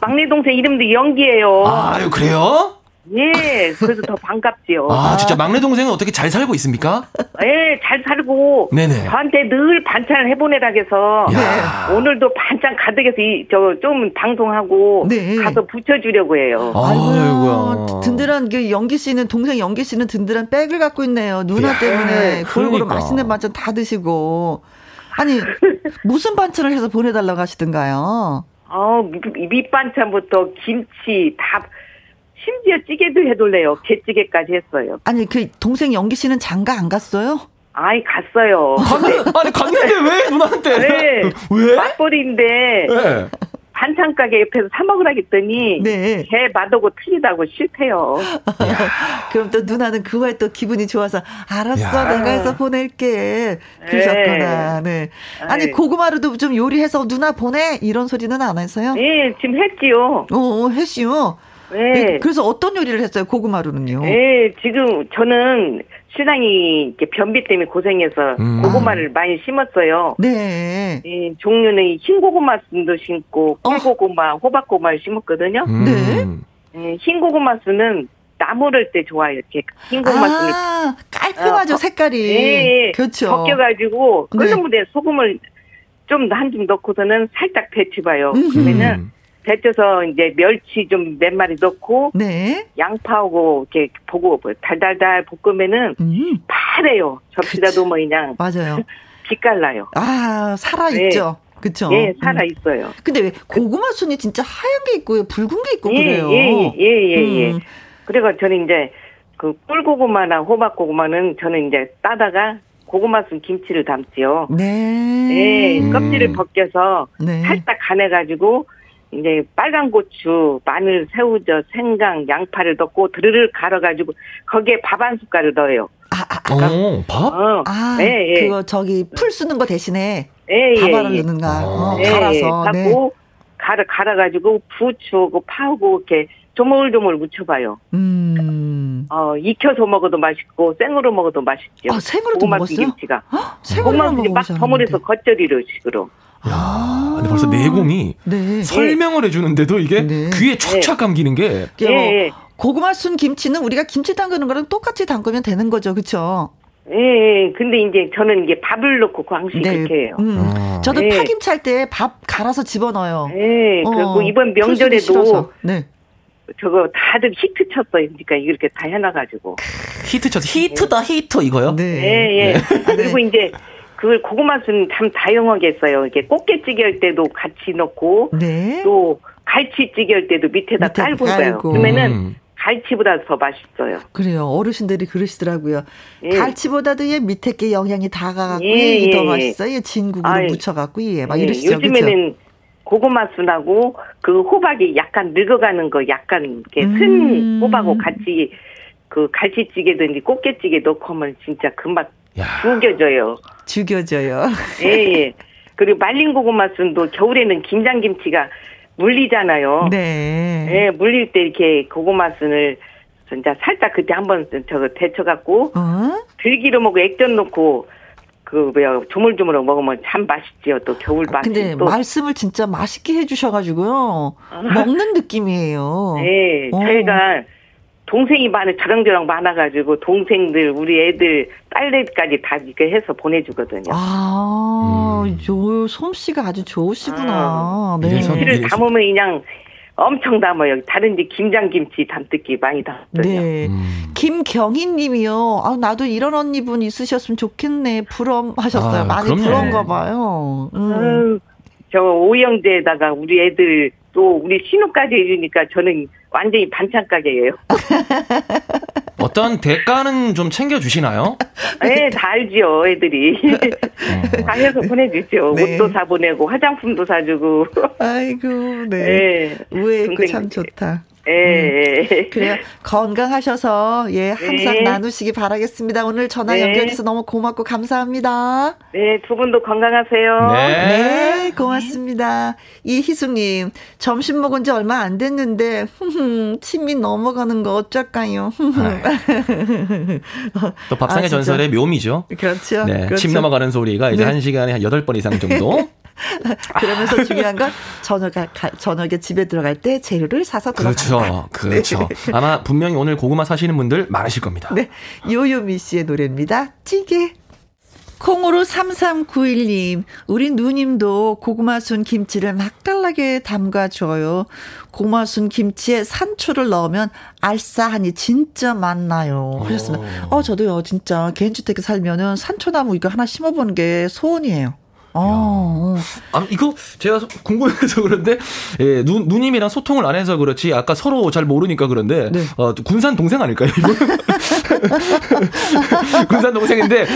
막내 동생 이름도 영기예요. 아유, 그래요? 예, 그래서 더 반갑지요. 아, 진짜 막내 동생은 어떻게 잘 살고 있습니까? 예, 잘 살고. 네네. 저한테 늘 반찬을 해보내라 해서. 네. 오늘도 반찬 가득해서 좀 방송하고. 네. 가서 붙여주려고 해요. 아이고야. 든든한, 영기 씨는 든든한 백을 갖고 있네요. 누나 때문에. 골고루 맛있는 반찬 다 드시고. 아니, 무슨 반찬을 해서 보내달라고 하시던가요? 밑반찬부터 김치, 밥. 심지어 찌개도 해둘래요. 게찌개까지 했어요. 아니, 동생 영기 씨는 장가 안 갔어요? 아이, 갔어요. 갔는데 왜 누나한테? 네. 왜? 맞벌이인데. 네. 반찬 가게 옆에서 사 먹으라 했더니. 네. 개 맛하고 틀리다고 싫대요. 그럼 또 누나는 그거에 또 기분이 좋아서 알았어, 야. 내가 해서 보낼게. 그러셨구나. 네. 아니, 고구마로도 좀 요리해서 누나 보내 이런 소리는 안 해서요? 네, 지금 했지요. 했지요. 네. 그래서 어떤 요리를 했어요, 고구마로는요? 네, 지금 저는 신랑이 변비 때문에 고생해서 고구마를 많이 심었어요. 네. 네, 종류는 흰 고구마순도 심고, 꿀고구마, 호박고마를 심었거든요. 네, 흰 고구마순은 나무를 때 좋아요, 이렇게. 흰 고구마순을. 아, 깔끔하죠, 색깔이. 네, 그렇죠. 벗겨가지고 끓는 물에 소금을 한 줌 넣고서는 살짝 데쳐봐요. 그러면은. 데쳐서 이제 멸치 좀 몇 마리 넣고. 네. 양파하고 이렇게 보고 달달달 볶으면은 파래요. 접시라도 뭐 그냥. 맞아요. 빛깔나요. 아, 살아있죠. 네. 그렇죠. 예, 네, 살아있어요. 근데 왜 고구마 순이 진짜 하얀 게 있고 붉은 게 있고. 예, 그래요. 예. 그리고 저는 이제 그 꿀고구마나 호박고구마는 저는 이제 따다가 고구마 순 김치를 담지요. 네. 예, 껍질을 벗겨서. 네. 살짝 간해가지고 이제 빨간 고추, 마늘, 새우젓, 생강, 양파를 넣고 드르륵 갈아가지고 거기에 밥 한 숟갈을 넣어요. 밥? 예. 그거 풀 쓰는 거 대신에 밥을 넣는가? 갈아서. 갖고 갈아가지고 부추하고 파하고 이렇게 조물조물 무쳐봐요. 익혀서 먹어도 맛있고 생으로 먹어도 맛있죠. 아, 생으로도 먹었어요? 비김치가. 생으로 먹어요. 막 버무려서 겉절이로 식으로. 야, 근데 벌써 내공이 네. 설명을 해주는데도 이게 네. 귀에 촥촥 감기는 게. 예. 고구마 순 김치는 우리가 김치 담그는 거랑 똑같이 담그면 되는 거죠, 그렇죠? 예, 근데 이제 저는 이게 밥을 넣고 광식 네. 이렇게 해요. 저도 예. 파김치 할 때 밥 갈아서 집어넣어요. 예, 그리고 이번 명절에도 네. 저거 다들 히트 쳤어요. 그러니까 이렇게 다 해놔가지고. 히트 쳤어. 히트다 예. 히트 이거요? 네. 예, 예. 네. 아, 그리고 이제 그걸 고구마순 참 다양하게 써요. 이게 꽃게찌개 할 때도 같이 넣고 네. 또 갈치찌개 할 때도 밑에다 깔고 써요. 그러면은 갈치보다 더 맛있어요. 그래요. 어르신들이 그러시더라고요. 예. 갈치보다도 얘 밑에 게 영양이 다 가갖고 예, 예, 더 맛있어요. 예, 진국으로 아, 예. 묻혀갖고 예, 막 예. 이러시죠. 요즘에는 그쵸? 고구마순하고 그 호박이 약간 늙어가는 거 약간 이렇게 쓴 호박하고 같이 그 갈치찌개든지 꽃게찌개 넣고 하면 진짜 그 맛 죽여져요. 죽여져요. 예, 예. 그리고 말린 고구마순도 겨울에는 김장김치가 물리잖아요. 네. 예, 물릴 때 이렇게 고구마순을 진짜 살짝 그때 한번 저거 데쳐갖고 들기름하고 액젓 넣고 그 뭐야 조물조물하고 먹으면 참 맛있지요. 또 겨울 맛이. 근데 또. 말씀을 진짜 맛있게 해주셔가지고요. 먹는 느낌이에요. 네, 저희가 동생이 저랑저랑 많아가지고 동생들 우리 애들 딸내까지 다 이렇게 해서 보내주거든요. 아, 요 솜씨가 아주 좋으시구나. 아, 네. 김치를 담으면 그냥 엄청 담아요. 다른 데 김장김치 담듣기 많이 담거든요. 네. 김경희님이요. 아, 나도 이런 언니분 있으셨으면 좋겠네. 부러워하셨어요. 아, 많이 그럼요. 부러운가 봐요. 저 오형제에다가 우리 애들 또 우리 신우까지 해주니까 저는 완전히 반찬 가게예요. 어떤 대가는 좀 챙겨주시나요? 네, 다 알죠. 애들이. 다 해서 보내주죠. 네. 옷도 사 보내고 화장품도 사주고. 아이고, 네. 우애 있고 참 좋다. 예. 그래요. 건강하셔서 예 항상 네. 나누시기 바라겠습니다. 오늘 전화 연결해서 네. 너무 고맙고 감사합니다. 네, 두 분도 건강하세요. 네, 네 고맙습니다. 네. 이희숙님 점심 먹은 지 얼마 안 됐는데 침이 넘어가는 거 어쩔까요? 또 밥상의 전설의 묘미죠. 그렇죠. 네, 그렇죠. 침 넘어가는 소리가 이제 네. 한 시간에 한 8번 이상 정도. 그러면서 중요한 건 저녁에 집에 들어갈 때 재료를 사서 들어간다. 그렇죠. 그렇죠. 네. 아마 분명히 오늘 고구마 사시는 분들 많으실 겁니다. 네. 요요미 씨의 노래입니다. 찌개. 콩으로 3391님, 우리 누님도 고구마순 김치를 맛깔나게 담가줘요. 고구마순 김치에 산초를 넣으면 알싸하니 진짜 맛나요. 하셨습니다. 저도요, 진짜 개인주택에 살면은 산초나무 이거 하나 심어보는 게 소원이에요. 아, 이거 제가 궁금해서 그런데 예, 누님이랑 소통을 안 해서 그렇지 아까 서로 잘 모르니까 그런데 네. 군산 동생 아닐까요? 군산 동생인데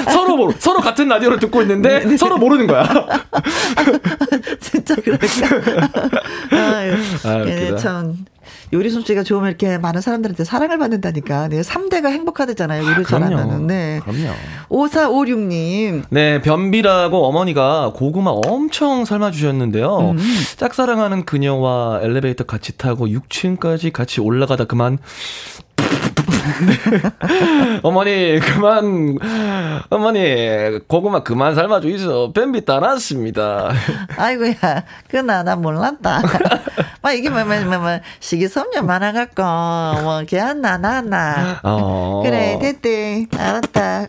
서로 같은 라디오를 듣고 있는데 네네. 서로 모르는 거야. 진짜 그러니까. 예, 참 요리 솜씨가 좋으면 이렇게 많은 사람들한테 사랑을 받는다니까. 네, 3대가 행복하대잖아요. 요리 잘하면은. 네. 그럼요. 5456님. 네, 변비라고 어머니가 고구마 엄청 삶아주셨는데요. 짝사랑하는 그녀와 엘리베이터 같이 타고 6층까지 같이 올라가다 그만. 어머니 그만 고구마 그만 삶아주이소. 뱀비 따놨습니다. 아이고야 그나 나 몰랐다. 막 이게 막 식이섬유 많아갖고 뭐 이렇게 안나 그래 됐대 알았다.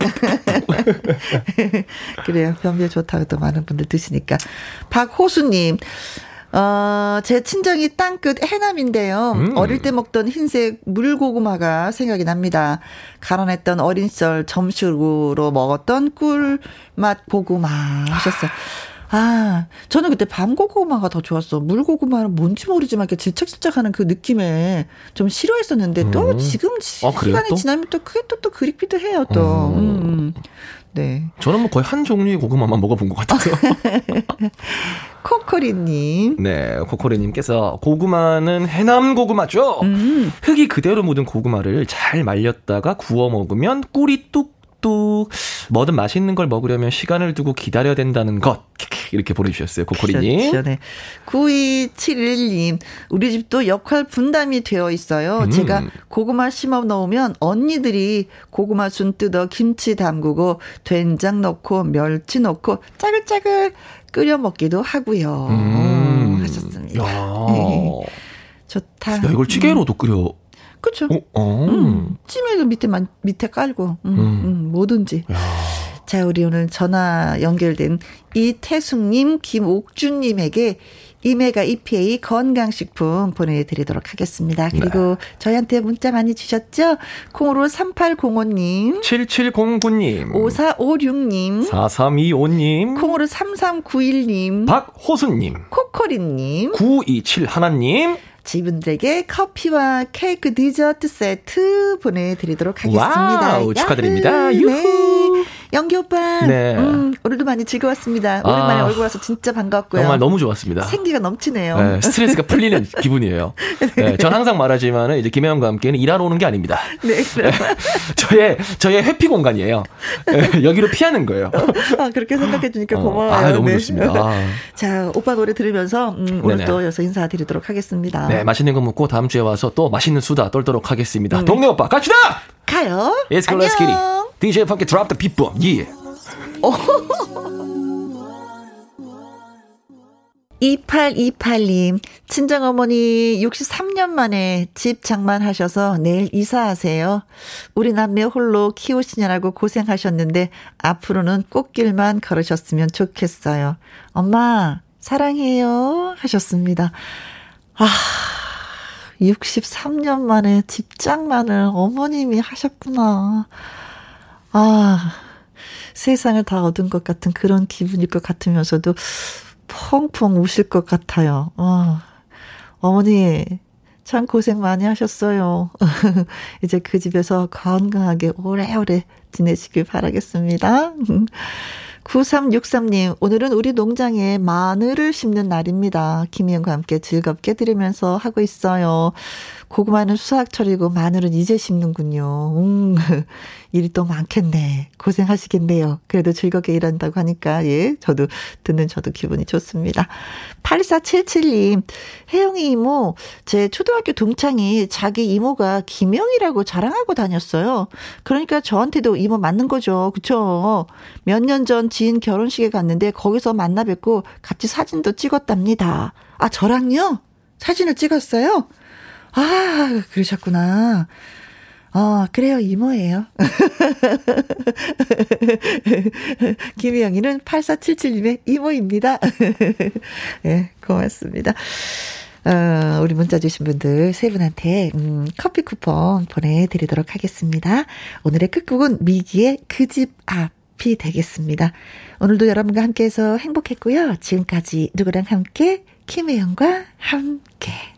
그래요 뱀비 좋다고 또 많은 분들 드시니까. 박호수님. 제 친정이 땅끝 해남인데요. 어릴 때 먹던 흰색 물고구마가 생각이 납니다. 가난했던 어린 시절 점심으로 먹었던 꿀맛 고구마 하셨어요. 아, 저는 그때 밤고구마가 더 좋았어. 물고구마는 뭔지 모르지만 이렇게 질척질척하는 그 느낌에 좀 싫어했었는데 또 지금 시간이 지나면 또 그게 또 그립기도 해요. 또. 네. 저는 뭐 거의 한 종류의 고구마만 먹어본 것 같아서. 코코리님. 네, 코코리님께서 고구마는 해남 고구마죠. 흙이 그대로 묻은 고구마를 잘 말렸다가 구워 먹으면 꿀이 뚝 톡톡. 뭐든 맛있는 걸 먹으려면 시간을 두고 기다려야 된다는 것. 이렇게 보내주셨어요. 고코리님. 9271님. 우리 집도 역할 분담이 되어 있어요. 제가 고구마 심어 넣으면 언니들이 고구마 순 뜯어 김치 담그고 된장 넣고 멸치 넣고 짜글짜글 끓여 먹기도 하고요. 하셨습니다. 네. 좋다. 야, 이걸 찌개로도 끓여. 그렇죠. 찜에도 밑에 깔고 뭐든지. 야. 자, 우리 오늘 전화 연결된 이태숙님, 김옥준님에게 이메가 EPA 건강식품 보내드리도록 하겠습니다. 그리고 네. 저희한테 문자 많이 주셨죠? 콩으로 3805님, 7709님, 5456님, 4325님, 콩으로 3391님, 박호수님, 코코리님, 9271님, 지분들에게 커피와 케이크 디저트 세트 보내드리도록 하겠습니다. 와우, 축하드립니다. 야후, 네. 영기 오빠, 네. 오늘도 많이 즐거웠습니다. 오랜만에 얼굴 와서 진짜 반가웠고요. 정말 너무 좋았습니다. 생기가 넘치네요. 네, 스트레스가 풀리는 기분이에요. 네, 전 항상 말하지만 이제 김혜영과 함께는 일하러 오는 게 아닙니다. 네, 그럼. 네, 저의 회피 공간이에요. 네, 여기로 피하는 거예요. 아, 그렇게 생각해 주니까 고마워요. 아, 너무 네. 좋습니다. 아. 자, 오빠 노래 들으면서 오늘 또 여기서 인사드리도록 하겠습니다. 네, 맛있는 거 먹고 다음 주에 와서 또 맛있는 수다 떨도록 하겠습니다. 동네 오빠 갑시다. 가요. It's cool, let's get it. DJ Funky Drop the Beat Bomb. Yeah. 2828님, 친정어머니 63년 만에 집 장만하셔서 내일 이사하세요. 우리 남매 홀로 키우시느라고 고생하셨는데 앞으로는 꽃길만 걸으셨으면 좋겠어요. 엄마 사랑해요 하셨습니다. 아, 63년 만에 집 장만을 어머님이 하셨구나. 아, 세상을 다 얻은 것 같은 그런 기분일 것 같으면서도 펑펑 우실 것 같아요. 아, 어머니 참 고생 많이 하셨어요. 이제 그 집에서 건강하게 오래오래 지내시길 바라겠습니다. 9363님, 오늘은 우리 농장에 마늘을 심는 날입니다. 김희영과 함께 즐겁게 들으면서 하고 있어요. 고구마는 수확철이고 마늘은 이제 심는군요. 일이 또 많겠네. 고생하시겠네요. 그래도 즐겁게 일한다고 하니까 예, 저도 기분이 좋습니다. 8477님, 혜영이 이모, 제 초등학교 동창이 자기 이모가 김영이라고 자랑하고 다녔어요. 그러니까 저한테도 이모 맞는 거죠. 그렇죠? 몇 년 전 지인 결혼식에 갔는데 거기서 만나 뵙고 같이 사진도 찍었답니다. 아, 저랑요? 사진을 찍었어요? 아, 그러셨구나. 그래요, 이모예요. 김희영이는 8477님의 이모입니다. 네, 고맙습니다. 우리 문자 주신 분들 세 분한테 커피 쿠폰 보내드리도록 하겠습니다. 오늘의 끝곡은 미기의 그 집 앞 이 되겠습니다. 오늘도 여러분과 함께해서 행복했고요. 지금까지 누구랑 함께? 김혜영과 함께.